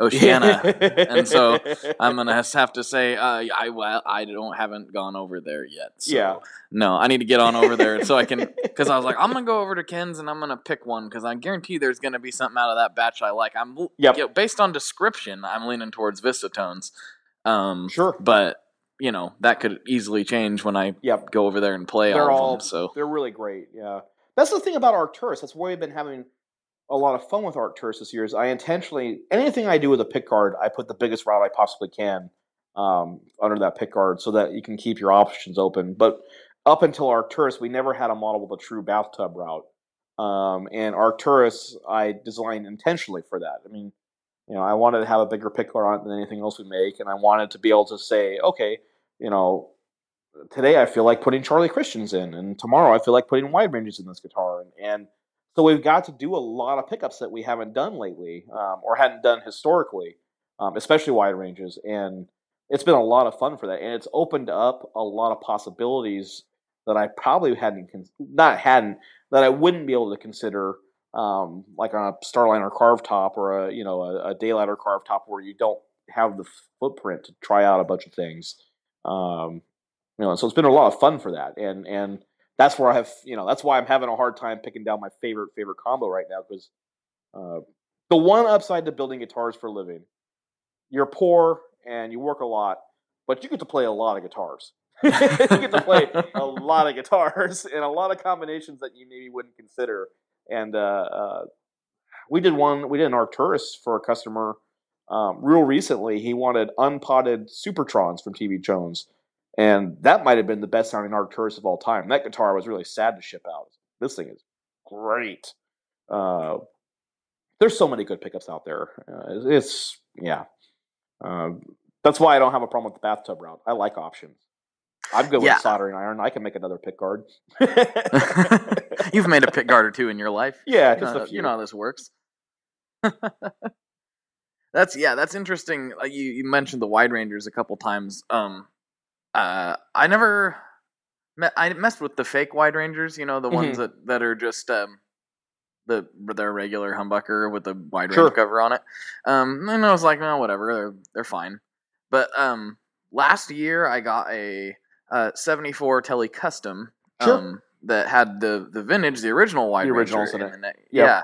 Oceana. And so I'm going to have to say, I haven't gone over there yet. So yeah. No, I need to get on over there so I can, because I was like, I'm going to go over to Ken's and I'm going to pick one because I guarantee there's going to be something out of that batch I like. You know, based on description, I'm leaning towards Vistatones. Sure. But you know, that could easily change when I go over there and play all of them. So. They're really great, yeah. That's the thing about Arcturus. That's why we've been having a lot of fun with Arcturus this year. Is I intentionally, anything I do with a pick guard, I put the biggest route I possibly can under that pick guard so that you can keep your options open. But up until Arcturus, we never had a model with a true bathtub route. And Arcturus, I designed intentionally for that. I mean, you know, I wanted to have a bigger pick guard on it than anything else we make, and I wanted to be able to say, okay, you know, today I feel like putting Charlie Christians in, and tomorrow I feel like putting wide ranges in this guitar. And so we've got to do a lot of pickups that we haven't done lately or hadn't done historically, especially wide ranges. And it's been a lot of fun for that. And it's opened up a lot of possibilities that I probably that I wouldn't be able to consider like on a Starliner carve top or a Daylighter carve top where you don't have the footprint to try out a bunch of things. So it's been a lot of fun for that, and that's where I have, that's why I'm having a hard time picking down my favorite combo right now, because the one upside to building guitars for a living, you're poor and you work a lot, but you get to play a lot of guitars. You get to play a lot of guitars and a lot of combinations that you maybe wouldn't consider. And we did an Arcturus for a customer. Real recently, he wanted unpotted Supertrons from TV Jones, and that might have been the best sounding Arcturus of all time. That guitar was really sad to ship out. This thing is great. There's so many good pickups out there. That's why I don't have a problem with the bathtub route. I like options. I'd go with soldering iron. I can make another pick guard. You've made a pick guard or two in your life. Yeah, you know how this works. That's interesting. You mentioned the wide rangers a couple times. I messed with the fake wide rangers, the ones that are just their regular humbucker with the wide range cover on it. And I was like, no, whatever, they're fine. But last year I got a 74 Tele Custom that had the vintage, the original wide ranger in the neck. Yep. Yeah,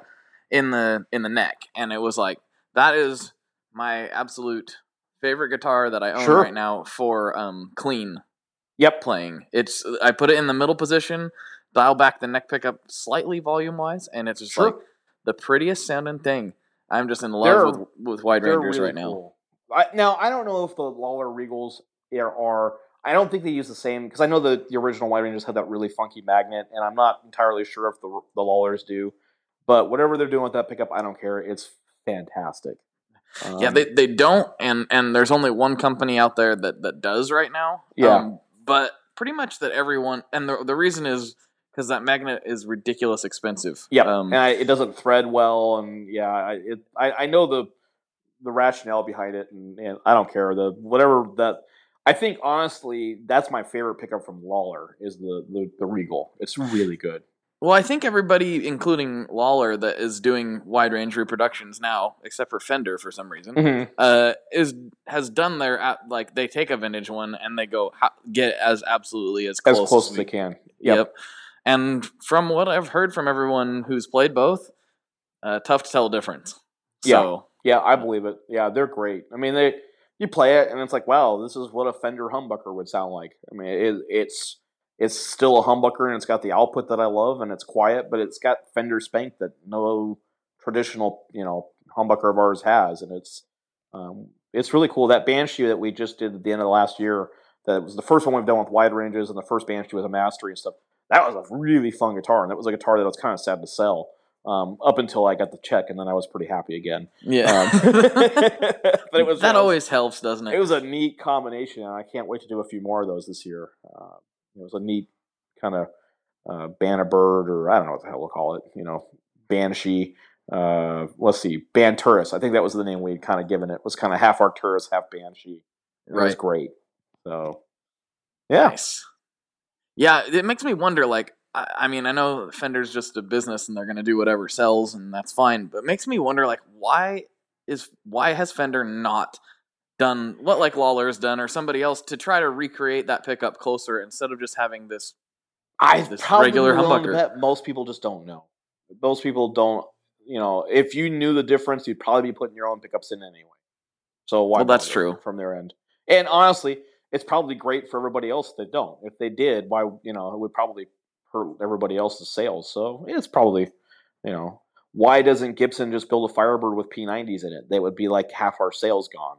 in the neck, and it was like, that is my absolute favorite guitar that I own right now for clean playing. I put it in the middle position, dial back the neck pickup slightly volume-wise, and it's just like the prettiest sounding thing. I'm just in love with wide rangers really right cool. now. I don't know if the Lawler Regals I don't think they use the same, because I know the original wide rangers had that really funky magnet, and I'm not entirely sure if the Lawlers do. But whatever they're doing with that pickup, I don't care. It's fantastic. They don't, and there's only one company out there that does right now. But pretty much that everyone, and the reason is because that magnet is ridiculous expensive. It doesn't thread well, and I know the rationale behind it, and I don't care I think honestly that's my favorite pickup from Lawler is the Regal. It's really good. Well, I think everybody, including Lawler, that is doing wide range reproductions now, except for Fender for some reason, has done their, like, they take a vintage one and they go get as absolutely as close as they can. Yep. And from what I've heard from everyone who's played both, tough to tell the difference. Yeah, I believe it. Yeah, they're great. I mean, you play it and it's like, wow, this is what a Fender humbucker would sound like. I mean, it's still a humbucker, and it's got the output that I love, and it's quiet, but it's got Fender spank that no traditional, humbucker of ours has, and it's really cool. That Banshee that we just did at the end of the last year, that was the first one we've done with wide ranges, and the first Banshee with a mastery and stuff. That was a really fun guitar, and that was a guitar that was kind of sad to sell up until I got the check, and then I was pretty happy again. Yeah, but always helps, doesn't it? It was a neat combination, and I can't wait to do a few more of those this year. It was a neat kind of Banabird, or I don't know what the hell we'll call it, Banshee let's see, Banturus. I think that was the name we had kind of given it. It was kind of half Arcturus, half Banshee. It was great. So, yeah. Nice. Yeah, it makes me wonder, like, I mean, I know Fender's just a business and they're going to do whatever sells and that's fine, but it makes me wonder, like, why has Fender not done what, like, Lawler's done or somebody else to try to recreate that pickup closer instead of just having this, this regular humbucker? I probably bet most people just don't know. Most people don't, you know, if you knew the difference, you'd probably be putting your own pickups in anyway. So why? Well, that's true. From their end. And honestly, it's probably great for everybody else that don't. If they did, why, you know, it would probably hurt everybody else's sales. So it's probably, you know, why doesn't Gibson just build a Firebird with P90s in it? They would be like half our sales gone.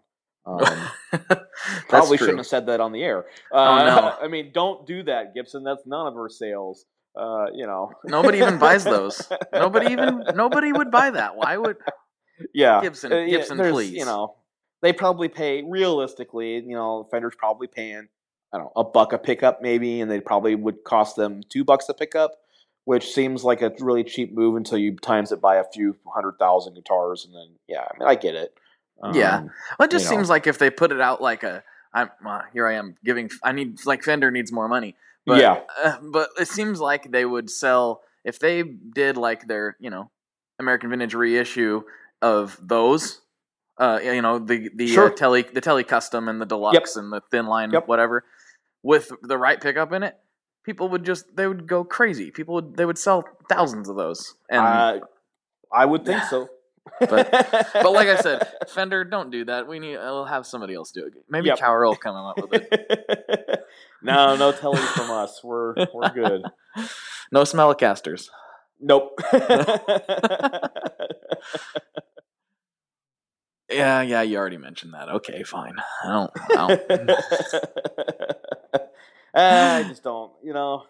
Probably shouldn't have said that on the air. Oh, no. I mean, don't do that, Gibson. That's none of our sales. You know, nobody even buys those. Nobody would buy that. Why would? Yeah, Gibson, please. You know, they probably pay realistically. You know, Fender's probably paying, I don't know, $1 a pickup maybe, and they probably would cost them $2 a pickup, which seems like a really cheap move until you times it by a few 100,000 guitars, and then yeah, I mean, I get it. Yeah, well, it just seems like if they put it out like a, here I am giving. I need, like, Fender needs more money. But, yeah, but it seems like they would sell if they did like their, you know, American Vintage reissue of those, you know, the Tele Custom and the Deluxe and the Thin Line whatever, with the right pickup in it, people would just, they would go crazy. They would sell thousands of those, and I would think so. But like I said, Fender, don't do that. I'll have somebody else do it. Maybe Kauer will come up with it. No telling from us. We're good. No Smellicasters. Nope. Yeah, you already mentioned that. Okay, fine. I don't. I just don't. You know,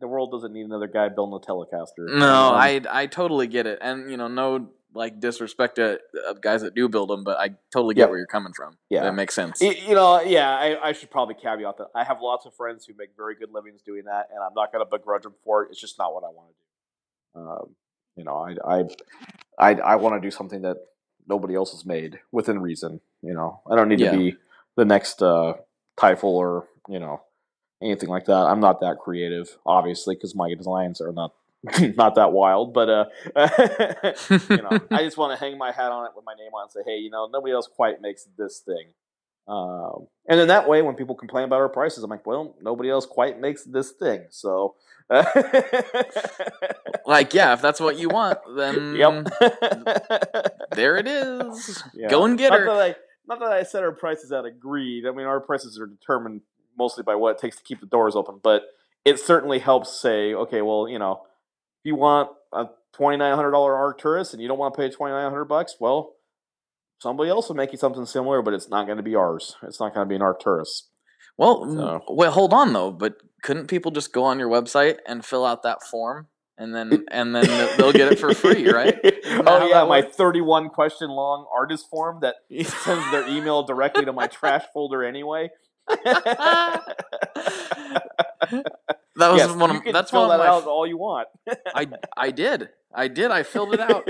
the world doesn't need another guy building a Telecaster. No, I totally get it, and you know, no, like, disrespect to guys that do build them, but I totally get where you're coming from. Yeah, that makes sense. You know, yeah, I should probably caveat that. I have lots of friends who make very good livings doing that, and I'm not going to begrudge them for it. It's just not what I want to do. You know, I want to do something that nobody else has made within reason. You know, I don't need to be the next Teufel or, you know, anything like that. I'm not that creative, obviously, because my designs are not that wild, but you know, I just want to hang my hat on it with my name on and say, hey, you know, nobody else quite makes this thing. And then that way, when people complain about our prices, I'm like, well, nobody else quite makes this thing. So, like, yeah, if that's what you want, then there it is. Yeah. Go and get her. Not that I set our prices out of greed. I mean, our prices are determined mostly by what it takes to keep the doors open, but it certainly helps say, okay, well, you know, you want a $2,900 Arcturus and you don't want to pay $2,900, well, somebody else will make you something similar, but it's not going to be ours. It's not going to be an Arcturus. Well, hold on though. But couldn't people just go on your website and fill out that form, and then they'll get it for free, right? My 31 question long artist form that sends their email directly to my trash folder anyway. That's one of my all you want. I did. I filled it out.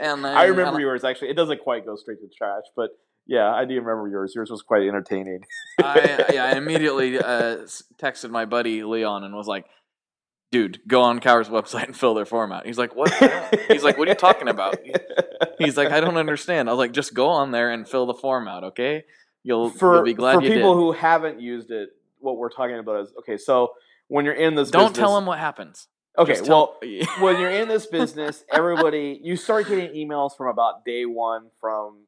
And I remember yours, actually. It doesn't quite go straight to trash, but yeah, I do remember yours. Yours was quite entertaining. I immediately texted my buddy Leon and was like, dude, go on Kauer's website and fill their form out. He's like, what? He's like, what are you talking about? He's like, I don't understand. I was like, just go on there and fill the form out, okay? You'll be glad you did. For people who haven't used it, what we're talking about is, okay, so when you're in this business... Don't tell them what happens. Okay, well, when you're in this business, everybody... You start getting emails from about day one from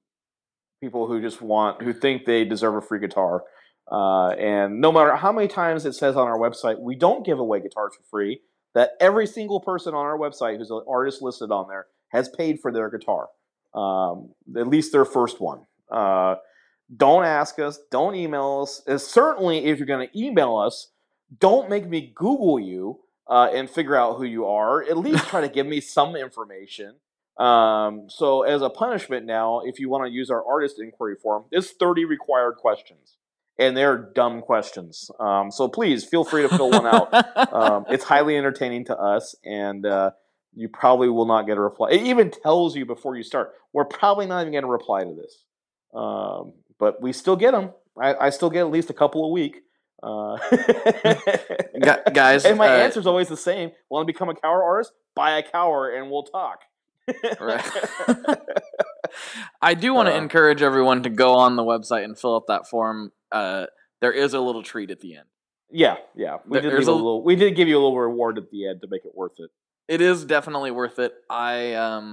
people who think they deserve a free guitar. And no matter how many times it says on our website, we don't give away guitars for free, that every single person on our website who's an artist listed on there has paid for their guitar, at least their first one. Don't ask us. Don't email us. And certainly, if you're going to email us, don't make me Google you and figure out who you are. At least try to give me some information. So as a punishment now, if you want to use our artist inquiry form, it's 30 required questions. And they're dumb questions. So please feel free to fill one out. It's highly entertaining to us. And you probably will not get a reply. It even tells you before you start, we're probably not even going to reply to this. But we still get them. I still get at least a couple a week. Guys. And my answer's always the same. Want to become a Kauer artist? Buy a Kauer and we'll talk. I do want to encourage everyone to go on the website and fill out that form. There is a little treat at the end. Yeah. We did give you a little reward at the end to make it worth it. It is definitely worth it. I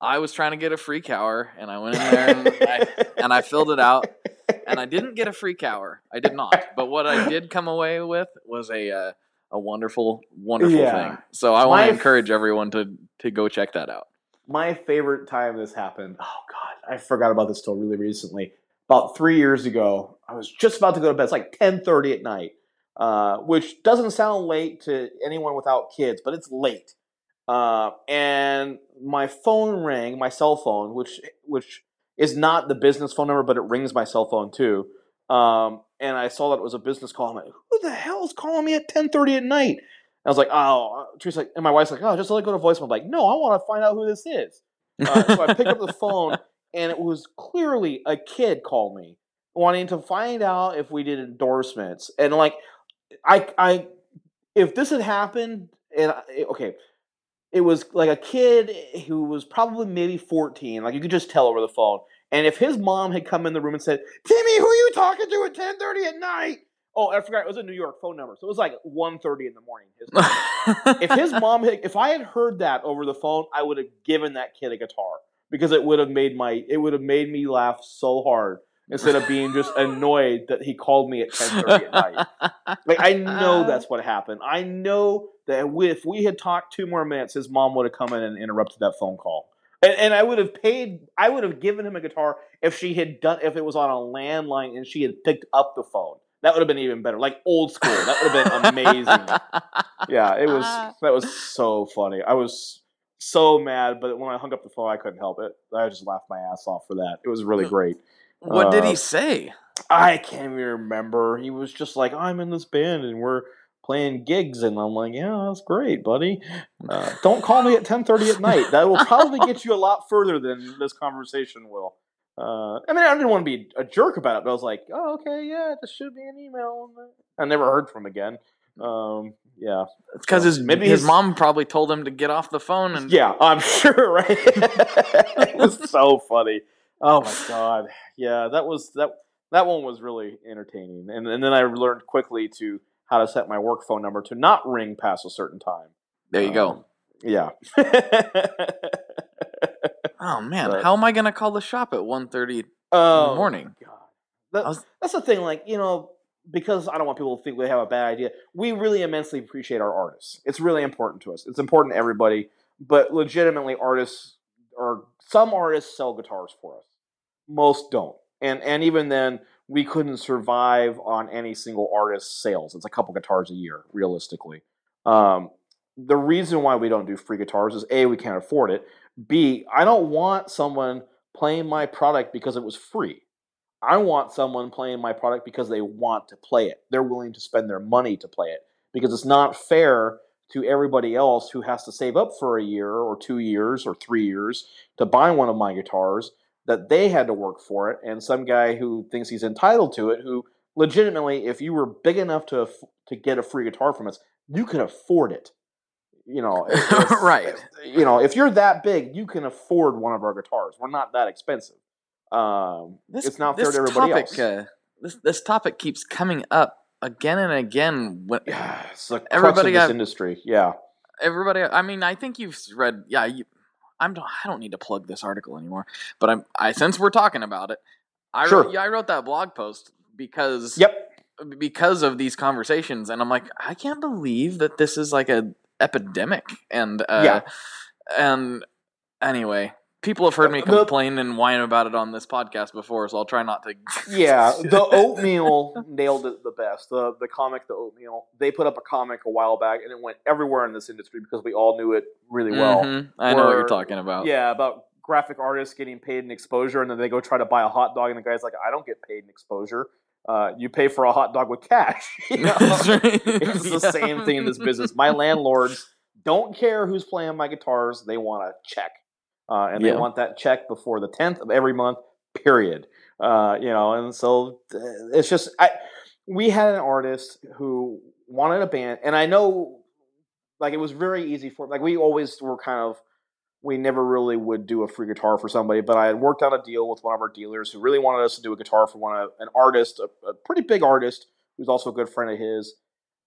was trying to get a free Kauer, and I went in there and I filled it out, and I didn't get a free Kauer. I did not. But what I did come away with was a wonderful, wonderful thing. So I want to encourage everyone to go check that out. My favorite time this happened, oh God, I forgot about this till really recently. About 3 years ago, I was just about to go to bed. It's like 10:30 at night, which doesn't sound late to anyone without kids, but it's late. And my phone rang, my cell phone, which is not the business phone number, but it rings my cell phone too. And I saw that it was a business call. I'm like, who the hell is calling me at 10:30 at night? And I was like, oh. She's like, and my wife's like, oh, just let it go to voicemail. I'm like, no, I want to find out who this is. So I picked up the phone, and it was clearly a kid called me, wanting to find out if we did endorsements. And like, I if this had happened, and okay. It was like a kid who was probably maybe 14. Like, you could just tell over the phone. And if his mom had come in the room and said, Timmy, who are you talking to at 10:30 at night? Oh, I forgot. It was a New York phone number. So it was like 1:30 in the morning. If I had heard that over the phone, I would have given that kid a guitar. Because it would have made me laugh so hard. Instead of being just annoyed that he called me at 10:30 at night. Like, I know that's what happened. I know that if we had talked 2 more minutes, his mom would have come in and interrupted that phone call. And I would have given him a guitar if it was on a landline and she had picked up the phone. That would have been even better. Like old school. That would have been amazing. That was so funny. I was so mad, but when I hung up the phone, I couldn't help it. I just laughed my ass off for that. It was really great. What did he say? I can't even remember. He was just like, I'm in this band and we're playing gigs. And I'm like, yeah, that's great, buddy. Don't call me at 10:30 at night. That will probably get you a lot further than this conversation will. I didn't want to be a jerk about it, but I was like, oh, okay, yeah, this should be an email. I never heard from him again. It's because his mom probably told him to get off the phone. And yeah, I'm sure, right? It was so funny. Oh my God! Yeah, that was that. That one was really entertaining, and then I learned quickly how to set my work phone number to not ring past a certain time. There you go. Yeah. Oh man, how am I gonna call the shop at 1:30 in the morning? God, that's the thing. Like, because I don't want people to think we have a bad idea. We really immensely appreciate our artists. It's really important to us. It's important to everybody, but legitimately, some artists sell guitars for us. Most don't. And even then, we couldn't survive on any single artist's sales. It's a couple guitars a year, realistically. The reason why we don't do free guitars is, A, we can't afford it. B, I don't want someone playing my product because it was free. I want someone playing my product because they want to play it. They're willing to spend their money to play it. Because it's not fair to everybody else who has to save up for a year or 2 years or 3 years to buy one of my guitars, that they had to work for it, and some guy who thinks he's entitled to it, who legitimately, if you were big enough to get a free guitar from us, you could afford it. Right. If you're that big, you can afford one of our guitars. We're not that expensive. It's not fair to everybody else. This topic keeps coming up again and again. It's the crux of this industry. Yeah. Everybody. I mean, I think you've read. Yeah. I don't need to plug this article anymore. But since we're talking about it, I wrote that blog post because of these conversations, and I'm like, I can't believe that this is like an epidemic. And and anyway, people have heard me complain and whine about it on this podcast before, so I'll try not to. Yeah, the Oatmeal nailed it the best. The comic, the Oatmeal, they put up a comic a while back, and it went everywhere in this industry because we all knew it really well. Mm-hmm. I know what you're talking about. Yeah, about graphic artists getting paid in exposure, and then they go try to buy a hot dog, and the guy's like, I don't get paid in exposure. You pay for a hot dog with cash. It's the same thing in this business. My landlords don't care who's playing my guitars. They want a check, and they want that check before the 10th of every month, period. You know, and so it's just we had an artist who wanted a band, and I know, like, it was very easy for, like, we always were kind of, we never really would do a free guitar for somebody, but I had worked out a deal with one of our dealers who really wanted us to do a guitar for an artist, a pretty big artist who's also a good friend of his,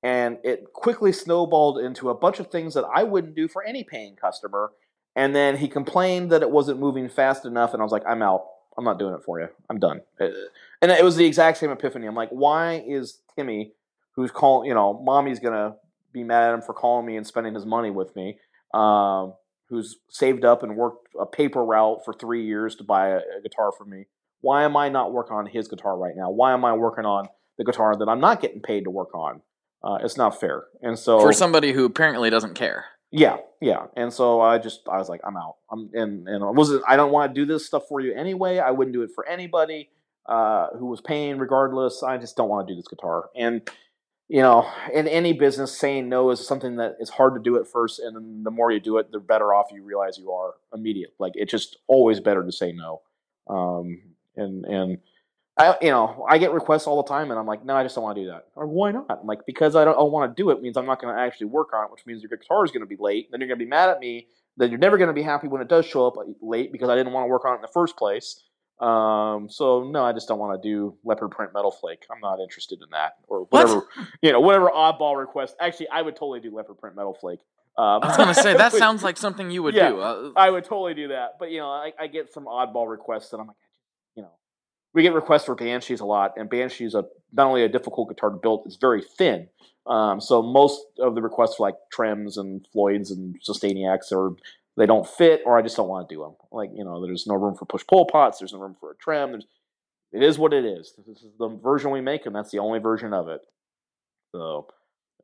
and it quickly snowballed into a bunch of things that I wouldn't do for any paying customer, and then he complained that it wasn't moving fast enough, and I was like, I'm out. I'm not doing it for you. I'm done. And it was the exact same epiphany. I'm like, why is Timmy, who's calling, you know, mommy's going to be mad at him for calling me and spending his money with me, who's saved up and worked a paper route for 3 years to buy a guitar for me. Why am I not working on his guitar right now? Why am I working on the guitar that I'm not getting paid to work on? It's not fair. And so for somebody who apparently doesn't care. Yeah, yeah. And so I was like, I'm out. And I don't want to do this stuff for you anyway. I wouldn't do it for anybody who was paying regardless. I just don't want to do this guitar. And, you know, in any business, saying no is something that it's hard to do at first, and then the more you do it, the better off you realize you are immediately. Like, it's just always better to say no. And I, you know, I get requests all the time, and I'm like, no, I just don't want to do that. Or why not? I'm like, because I want to do it means I'm not going to actually work on it, which means your guitar is going to be late. Then you're going to be mad at me. Then you're never going to be happy when it does show up late because I didn't want to work on it in the first place. So no, I just don't want to do leopard print metal flake. I'm not interested in that or whatever, you know, whatever oddball request. Actually, I would totally do leopard print metal flake. I was going to say, that sounds like something you would do. I would totally do that. But, you know, I get some oddball requests that I'm like, you know, we get requests for Banshees a lot, and Banshee's not only a difficult guitar to build, it's very thin. So most of the requests for like Trems and Floyds and Sustainiacs are, they don't fit, or I just don't want to do them. Like, you know, there's no room for push-pull pots. There's no room for a trem. It is what it is. This is the version we make, and that's the only version of it. So,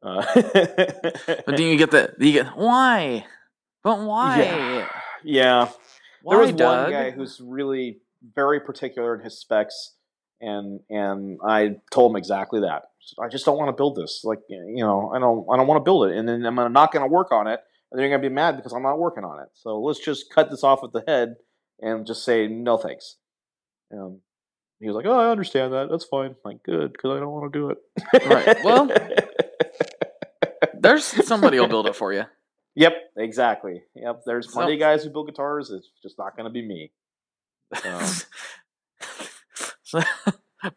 but then you get why? But why? Yeah. Why, there was one guy who's really very particular in his specs, and I told him exactly that. I just don't want to build this. Like, you know, I don't want to build it, and then I'm not going to work on it. And they're going to be mad because I'm not working on it. So let's just cut this off at the head and just say, no thanks. And he was like, oh, I understand that. That's fine. I'm like, good, because I don't want to do it. Right. Well, there's somebody will build it for you. Yep, exactly. Yep, there's plenty of guys who build guitars. It's just not going to be me.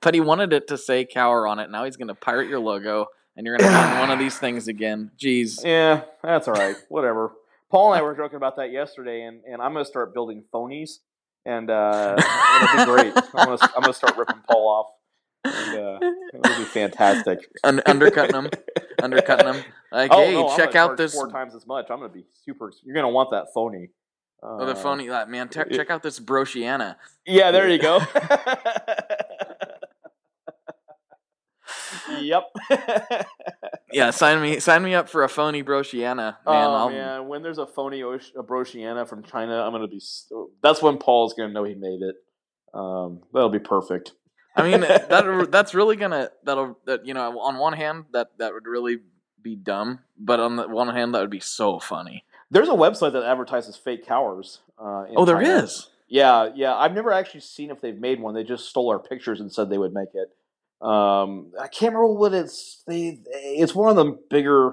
But he wanted it to say Kauer on it. Now he's going to pirate your logo. And you're going to learn one of these things again. Jeez. Yeah, that's all right. Whatever. Paul and I were joking about that yesterday, and I'm going to start building phonies, and it'll be great. I'm going to start ripping Paul off. And, it'll be fantastic. Undercutting them. Like, check out this. 4 times as much. I'm going to be super. You're going to want that phony. The phony, man. Check out this Broshiana. Yeah, there you go. Yep. Yeah, sign me up for a phony Broshiana, man. When there's a phony Broshiana from China, I'm gonna be. That's when Paul's gonna know he made it. That'll be perfect. I mean, that's really gonna you know, on one hand that would really be dumb, but on the one hand that would be so funny. There's a website that advertises fake Kauers. There is. Yeah. I've never actually seen if they've made one. They just stole our pictures and said they would make it. I can't remember what it's one of the bigger,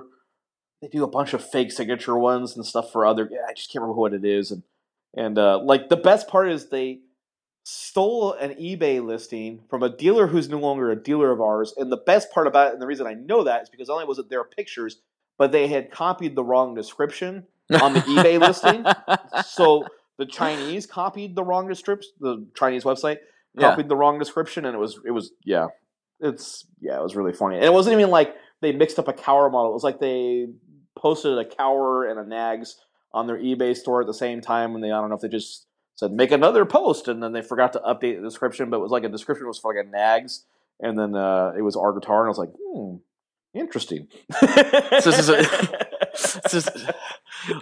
they do a bunch of fake signature ones and stuff for other, I just can't remember what it is. And like the best part is they stole an eBay listing from a dealer who's no longer a dealer of ours. And the best part about it, and the reason I know that is because not only was it their pictures, but they had copied the wrong description on the eBay listing. So the Chinese copied the wrong description, the Chinese website copied the wrong description. And it was. It was really funny. And it wasn't even like they mixed up a Kauer model. It was like they posted a Kauer and a Nags on their eBay store at the same time, and I don't know if they just said, make another post, and then they forgot to update the description, but it was like a description was for like a Nags, and then it was our guitar, and I was like, interesting. So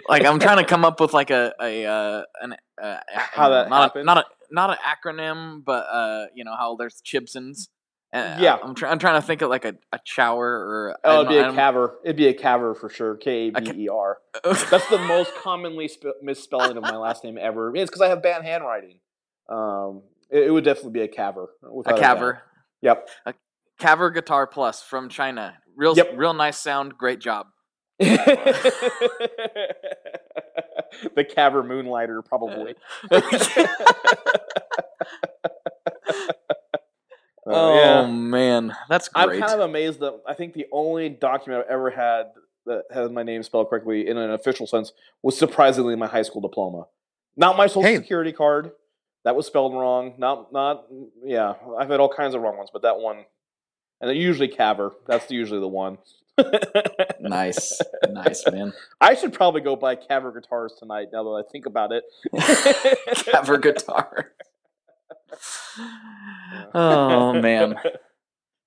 like I'm trying to come up with like an how that happened. Not an acronym, but you know how there's Chibsons. Yeah, I'm trying to think of like a Kauer or it'd be a Kaver. It'd be a Kaver for sure. Kaber. That's the most commonly misspelling of my last name ever. I mean, it's because I have bad handwriting. It would definitely be a Kaver. A Kaver. Yep. A Kauer Guitar Plus from China. Real nice sound. Great job. The Kaver Moonlighter, probably. Oh yeah. Man, that's great. I'm kind of amazed that I think the only document I've ever had that had my name spelled correctly in an official sense was surprisingly my high school diploma. Not my social security card. That was spelled wrong. Not I've had all kinds of wrong ones, but that one, and they're usually Kaver. That's usually the one. Nice, man. I should probably go buy Kauer Guitars tonight now that I think about it. Kauer Guitar. Oh, man.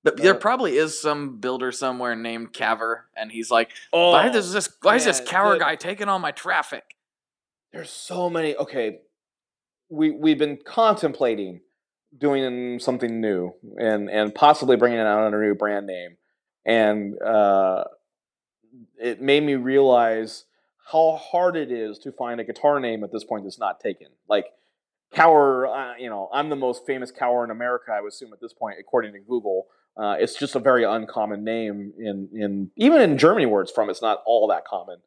There probably is some builder somewhere named Kaver, and he's like, why is this Kauer guy taking all my traffic? There's so many. Okay, we've been contemplating doing something new and possibly bringing it out under a new brand name. And it made me realize how hard it is to find a guitar name at this point that's not taken. Like, Kauer, I'm the most famous Kauer in America, I would assume at this point, according to Google. It's just a very uncommon name even in Germany where it's from. It's not all that common,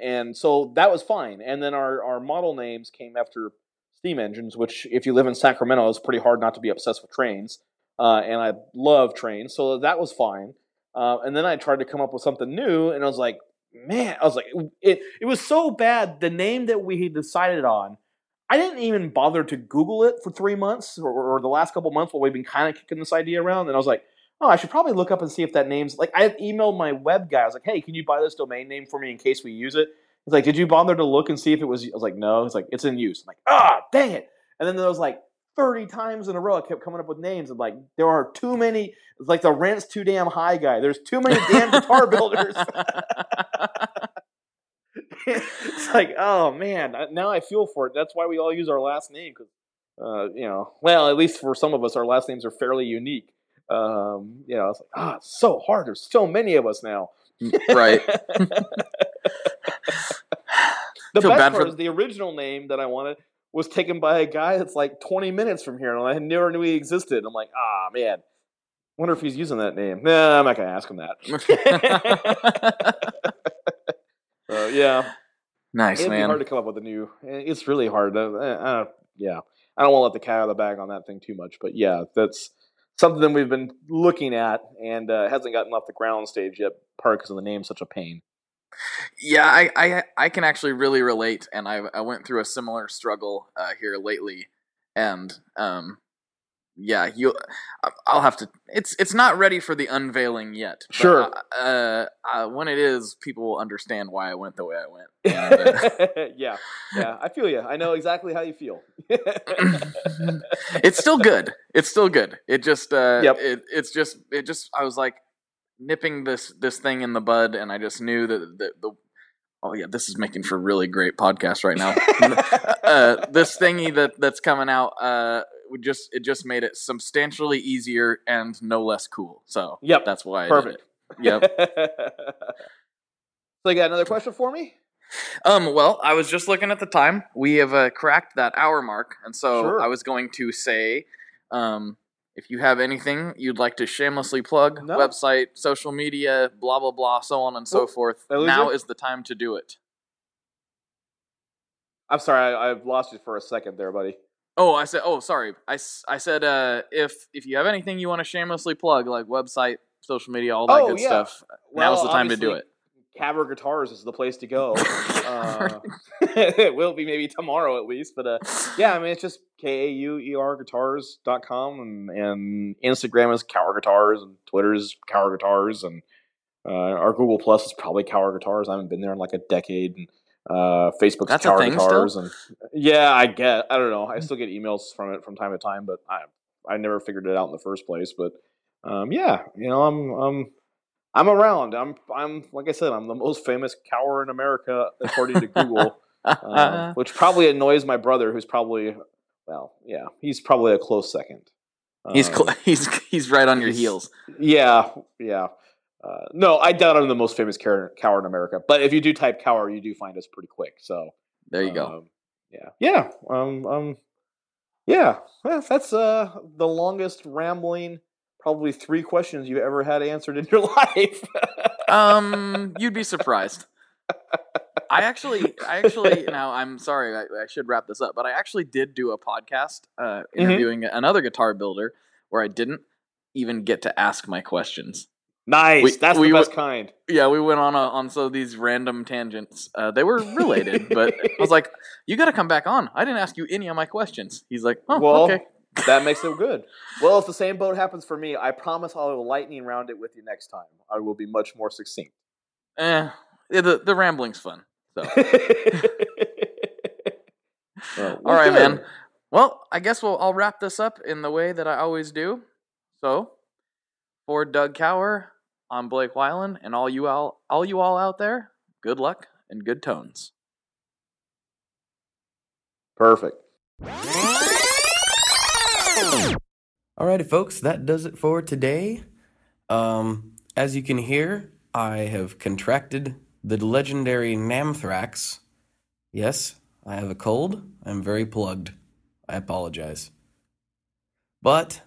and so that was fine. And then our model names came after steam engines, which if you live in Sacramento, it's pretty hard not to be obsessed with trains. And I love trains, so that was fine. And then I tried to come up with something new, and I was like, man, it was so bad. The name that we decided on, I didn't even bother to Google it for 3 months or the last couple months while we've been kind of kicking this idea around. And I was like, I should probably look up and see if that name's like. I had emailed my web guy. I was like, hey, can you buy this domain name for me in case we use it? He's like, did you bother to look and see if it was? I was like, no. He's like, it's in use. I'm like, dang it. And then I was like, 30 times in a row, I kept coming up with names. I'm like, there are too many. It's like the rent's too damn high guy. There's too many damn guitar builders. It's like, oh man, now I feel for it. That's why we all use our last name, because well, at least for some of us, our last names are fairly unique. It's like, it's so hard. There's so many of us now. Right. The best part is the original name that I wanted was taken by a guy that's like 20 minutes from here, and I never knew he existed. I'm like, man, wonder if he's using that name. Nah, I'm not going to ask him that. Yeah. Nice, It'd be hard to come up with a new. It's really hard. I don't want to let the cat out of the bag on that thing too much, but yeah, that's something that we've been looking at, and hasn't gotten off the ground stage yet, part because the name's such a pain. Yeah, I can actually really relate, and I went through a similar struggle here lately, and I'll have to. It's not ready for the unveiling yet. But sure. When it is, people will understand why I went the way I went. Yeah. I feel you. I know exactly how you feel. It's still good. It just. It's just. I was like, nipping this thing in the bud, and I just knew that this is making for really great podcast right now. This thingy that's coming out, it just made it substantially easier and no less cool. So that's why. Perfect. So you got another question for me? Well, I was just looking at the time. We have cracked that hour mark, and so sure. I was going to say, if you have anything you'd like to shamelessly plug, website, social media, blah, blah, blah, so on and so forth, now is the time to do it. I'm sorry, I've lost you for a second there, buddy. Sorry. I said if you have anything you want to shamelessly plug, like website, social media, all that good stuff, now is the time to do it. Kauer Guitars is the place to go. It will be maybe tomorrow at least, but it's just KAUER Guitars.com, and Instagram is Kauer Guitars, and Twitter is Kauer Guitars, and our Google Plus is probably Kauer Guitars. I haven't been there in like a decade, and Facebook's Kauer Guitars, still? And I don't know. I still get emails from it from time to time, but I never figured it out in the first place. But I'm around. I'm like I said, I'm the most famous Kauer in America according to Google, which probably annoys my brother, who's probably he's probably a close second. He's right on your heels. Yeah, yeah. No, I doubt I'm the most famous Kauer in America, but if you do type Kauer, you do find us pretty quick. So there you go. Yeah, yeah, yeah. Well, that's the longest rambling, probably three questions you've ever had answered in your life. You'd be surprised. I actually, now I'm sorry, I should wrap this up, but I actually did do a podcast interviewing another guitar builder where I didn't even get to ask my questions. Nice. That's the best kind. Yeah, we went on so these random tangents. They were related, but I was like, you got to come back on. I didn't ask you any of my questions. He's like, oh, well, okay. That makes it good. Well, if the same boat happens for me, I promise I'll lightning round it with you next time. I will be much more succinct. The rambling's fun. So. Well, all right, man. Well, I guess I'll wrap this up in the way that I always do. So, for Doug Kauer, I'm Blake Weiland, and all you all out there, good luck and good tones. Perfect. Alrighty, folks, that does it for today. As you can hear, I have contracted the legendary Namthrax. Yes, I have a cold. I'm very plugged. I apologize. But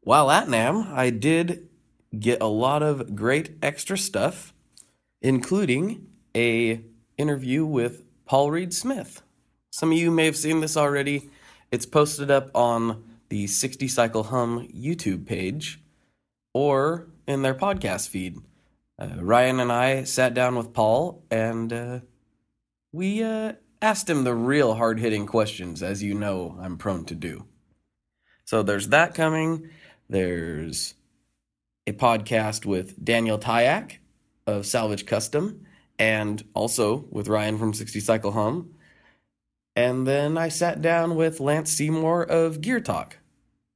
while at NAMM, I did get a lot of great extra stuff, including an interview with Paul Reed Smith. Some of you may have seen this already. It's posted up on the 60 Cycle Hum YouTube page or in their podcast feed. Ryan and I sat down with Paul, and we asked him the real hard-hitting questions, as you know I'm prone to do. So there's that coming. There's a podcast with Daniel Tyack of Salvage Custom, and also with Ryan from 60 Cycle Hum. And then I sat down with Lance Seymour of Gear Talk,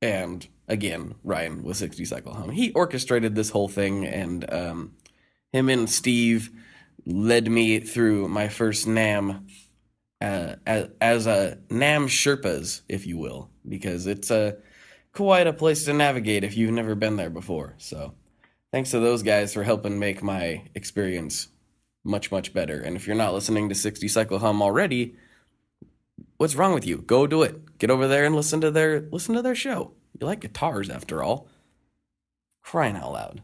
and again, Ryan with 60 Cycle Hum. He orchestrated this whole thing, and him and Steve led me through my first NAMM as a NAMM Sherpas, if you will, because it's quite a place to navigate if you've never been there before. So thanks to those guys for helping make my experience much, much better. And if you're not listening to 60 Cycle Hum already, what's wrong with you? Go do it. Get over there and listen to their show. You like guitars, after all. Crying out loud.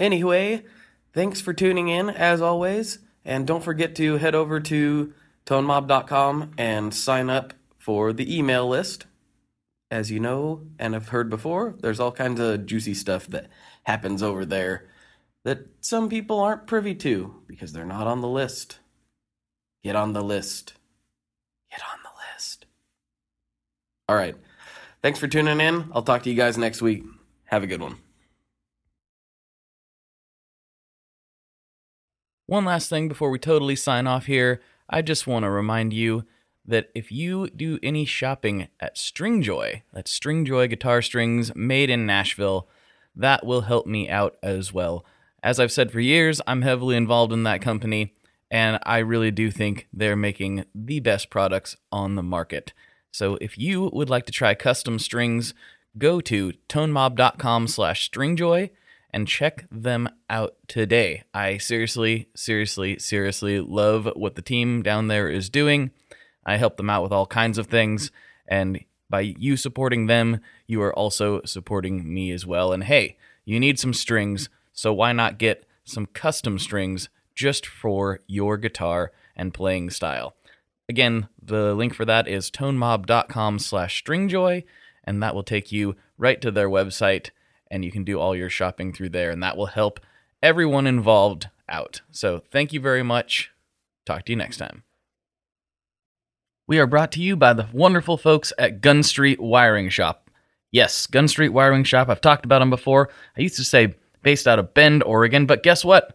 Anyway, thanks for tuning in, as always. And don't forget to head over to ToneMob.com and sign up for the email list. As you know, and have heard before, there's all kinds of juicy stuff that happens over there that some people aren't privy to because they're not on the list. Get on the list. Get on the list. All right. Thanks for tuning in. I'll talk to you guys next week. Have a good one. One last thing before we totally sign off here. I just want to remind you that if you do any shopping at Stringjoy, that's Stringjoy Guitar Strings made in Nashville, that will help me out as well. As I've said for years, I'm heavily involved in that company, and I really do think they're making the best products on the market. So if you would like to try custom strings, go to tonemob.com/stringjoy and check them out today. I seriously love what the team down there is doing. I help them out with all kinds of things, and by you supporting them, you are also supporting me as well. And hey, you need some strings, so why not get some custom strings just for your guitar and playing style? Again, the link for that is tonemob.com/stringjoy, and that will take you right to their website, and you can do all your shopping through there, and that will help everyone involved out. So thank you very much. Talk to you next time. We are brought to you by the wonderful folks at Gun Street Wiring Shop. Yes, Gun Street Wiring Shop. I've talked about them before. I used to say based out of Bend, Oregon, but guess what?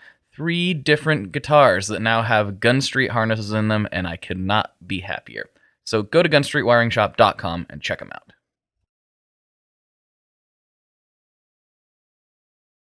3 different guitars that now have Gun Street harnesses in them, and I could not be happier. So go to GunStreetWiringShop.com and check them out.